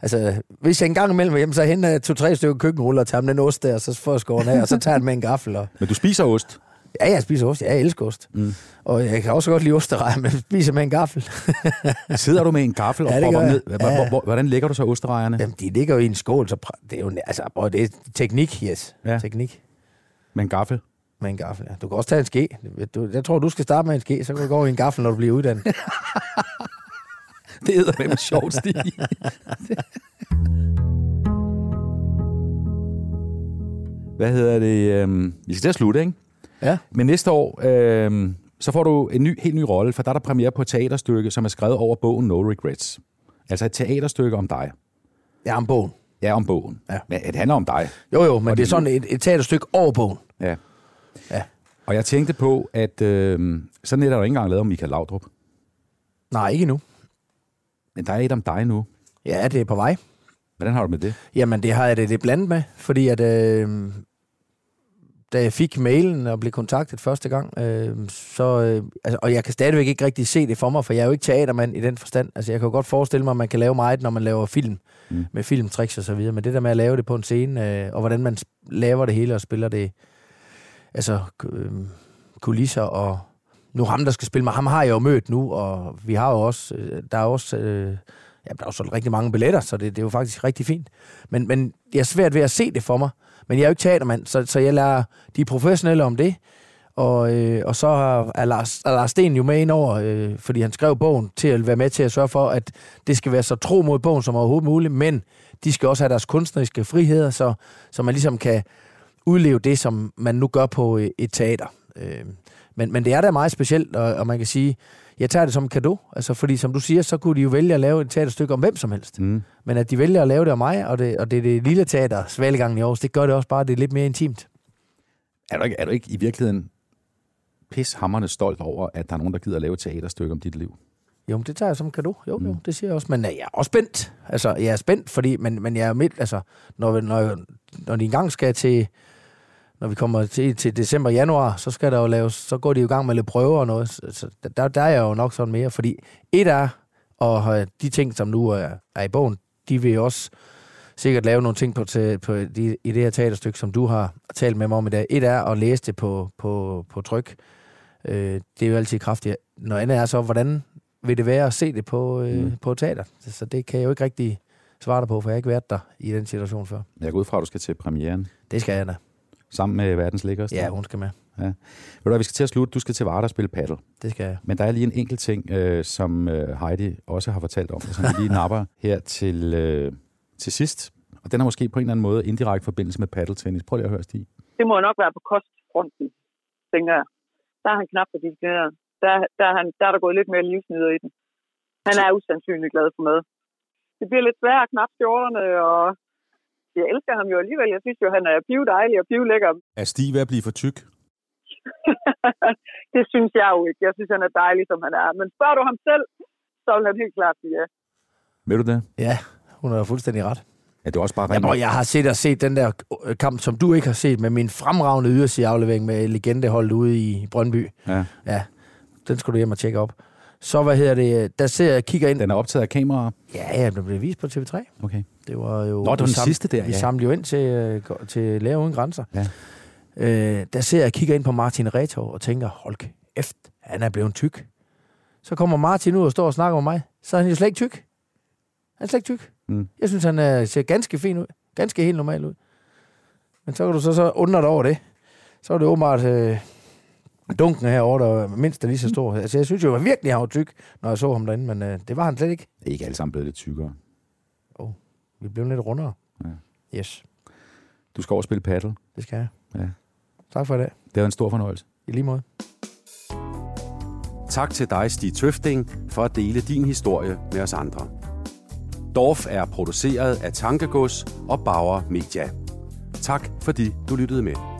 Altså, hvis jeg en gang imellem var hjemme, så henter jeg 2-3 stykker køkkenruller og tager ham den ost der, og så får jeg skåren af, og så tager han med en gaffel. Og... Men du spiser ost? Ja, jeg spiser ost. Ja, jeg elsker ost. Mm. Og jeg kan også godt lide osterejer, men spiser med en gaffel. Sidder du med en gaffel og propper ned? Hvordan lægger du så osterejerne? Jamen, de ligger jo i en skål, så det er jo... Altså, det er teknik, yes. Ja. Teknik. Med en gaffel? Med en gaffel, ja. Du kan også tage en ske. Jeg tror, du skal starte med en ske, så kan du gå over i en gaffel, når du bliver uddannet. Det hedder med sjovt stil. Hvad hedder det? Vi skal til at slutte, ikke? Ja. Men næste år, så får du en helt ny rolle, for der er der premiere på et teaterstykke, som er skrevet over bogen No Regrets. Altså et teaterstykke om dig. Ja, om bogen. Ja, om bogen. Ja. Men det handler om dig. Jo, men det er sådan et teaterstykke over bogen. Ja. Ja. Og jeg tænkte på, at sådan et er der ikke engang lavet om Michael Laudrup. Nej, ikke endnu. Men der er et om dig nu. Ja, det er på vej. Hvordan har du med det? Jamen, det har jeg det lidt blandet med, fordi at da jeg fik mailen og blev kontaktet første gang, og jeg kan stadigvæk ikke rigtig se det for mig, for jeg er jo ikke teatermand i den forstand. Altså, jeg kan jo godt forestille mig, at man kan lave meget, når man laver film, med filmtricks og så videre, men det der med at lave det på en scene, og hvordan man laver det hele og spiller det, altså kulisser og nu ham, der skal spille med ham, har jeg jo mødt nu, og vi har jo også, der er også, der er jo solgt rigtig mange billetter, så det er jo faktisk rigtig fint. Men jeg er svært ved at se det for mig, men jeg er jo ikke teatermand, så jeg lærer de professionelle om det, og så er Lars Sten jo med ind over, fordi han skrev bogen, til at være med til at sørge for, at det skal være så tro mod bogen som overhovedet muligt, men de skal også have deres kunstneriske friheder, så man ligesom kan udleve det, som man nu gør på et teater. Men det er da meget specielt, og man kan sige, jeg tager det som en cadeau, altså, fordi som du siger, så kunne de jo vælge at lave et teaterstykke om hvem som helst. Mm. Men at de vælger at lave det om mig, og det er det lille teater, Svalegangen i Aarhus, det gør det også bare, det er lidt mere intimt. Er du ikke i virkeligheden pishammerende stolt over, at der er nogen, der gider at lave et teaterstykke om dit liv? Jo, men det tager jeg som en cadeau. Jo, det siger jeg også. Men jeg er også spændt. Altså, jeg er spændt, fordi, men jeg er midt, altså, når de engang skal til... Når vi kommer til december og januar, så skal der jo laves, så går de jo i gang med lidt prøver og noget. Så der er jeg jo nok sådan mere, fordi et er, og de ting, som nu er i bogen, de vil også sikkert lave nogle ting i det her teaterstykke, som du har talt med mig om i dag. Et er at læse det på tryk. Det er jo altid kraftigt. Noget andet er så, hvordan vil det være at se det på teater? Så det kan jeg jo ikke rigtig svare dig på, for jeg har ikke været der i den situation før. Jeg går ud fra, at du skal til premieren. Det skal jeg da. Sammen med verdens lækkerste. Ja, hun skal med. Ja. Ved du hvad, vi skal til at slutte. Du skal til Varde og spille paddle. Det skal jeg. Men der er lige en enkelt ting, som Heidi også har fortalt om, som vi lige napper her til sidst. Og den har måske på en eller anden måde indirekte forbindelse med paddle-tennis. Prøv lige at høre, Stig. Det må nok være på kostfronten, tænker jeg. Der er han knap for disciplineret. Der er der gået lidt mere livsnyder i den. Han er usandsynligt glad for mad. Det bliver lidt svært at knappe skjorterne, og... Jeg elsker ham jo alligevel. Jeg synes jo, han er pivdejlig og pivlækker. Er Stig ved at blive for tyk? Det synes jeg jo ikke. Jeg synes, han er dejlig, som han er. Men spørger du ham selv, så vil han helt klart sige ja. Ved du det? Ja, hun har fuldstændig ret. Ja, det er også bare rent. Jeg har set den der kamp, som du ikke har set, med min fremragende ydersideaflevering med legendeholdet ude i Brøndby. Ja. Den skulle du hjem og tjekke op. Så der ser jeg kigger ind. Den er optaget af kameraer? Ja, den blev vist på TV3. Okay. Det var jo... Nå, det var den sidste der, ja. Vi samlede jo ind til Læger Uden Grænser. Ja. Der ser jeg kigger ind på Martin Retov og tænker, hold kæft, han er blevet tyk. Så kommer Martin ud og står og snakker med mig. Så er han jo slet ikke tyk. Mm. Jeg synes, han ser ganske fin ud. Ganske helt normal ud. Men så kan du så undre dig over det. Så er det åbenbart... Dunken herovre, der mindst er lige så stor. Altså, jeg synes jo, jeg virkelig var tyk, når jeg så ham derinde, men det var han slet ikke. Det er ikke alle sammen blevet lidt tykkere. Vi blev lidt rundere. Ja. Yes. Du skal overspille paddle. Det skal jeg. Ja. Tak for i dag. Det var en stor fornøjelse. I lige måde. Tak til dig, Stig Tøfting, for at dele din historie med os andre. Dorf er produceret af Tankegods og Bauer Media. Tak fordi du lyttede med.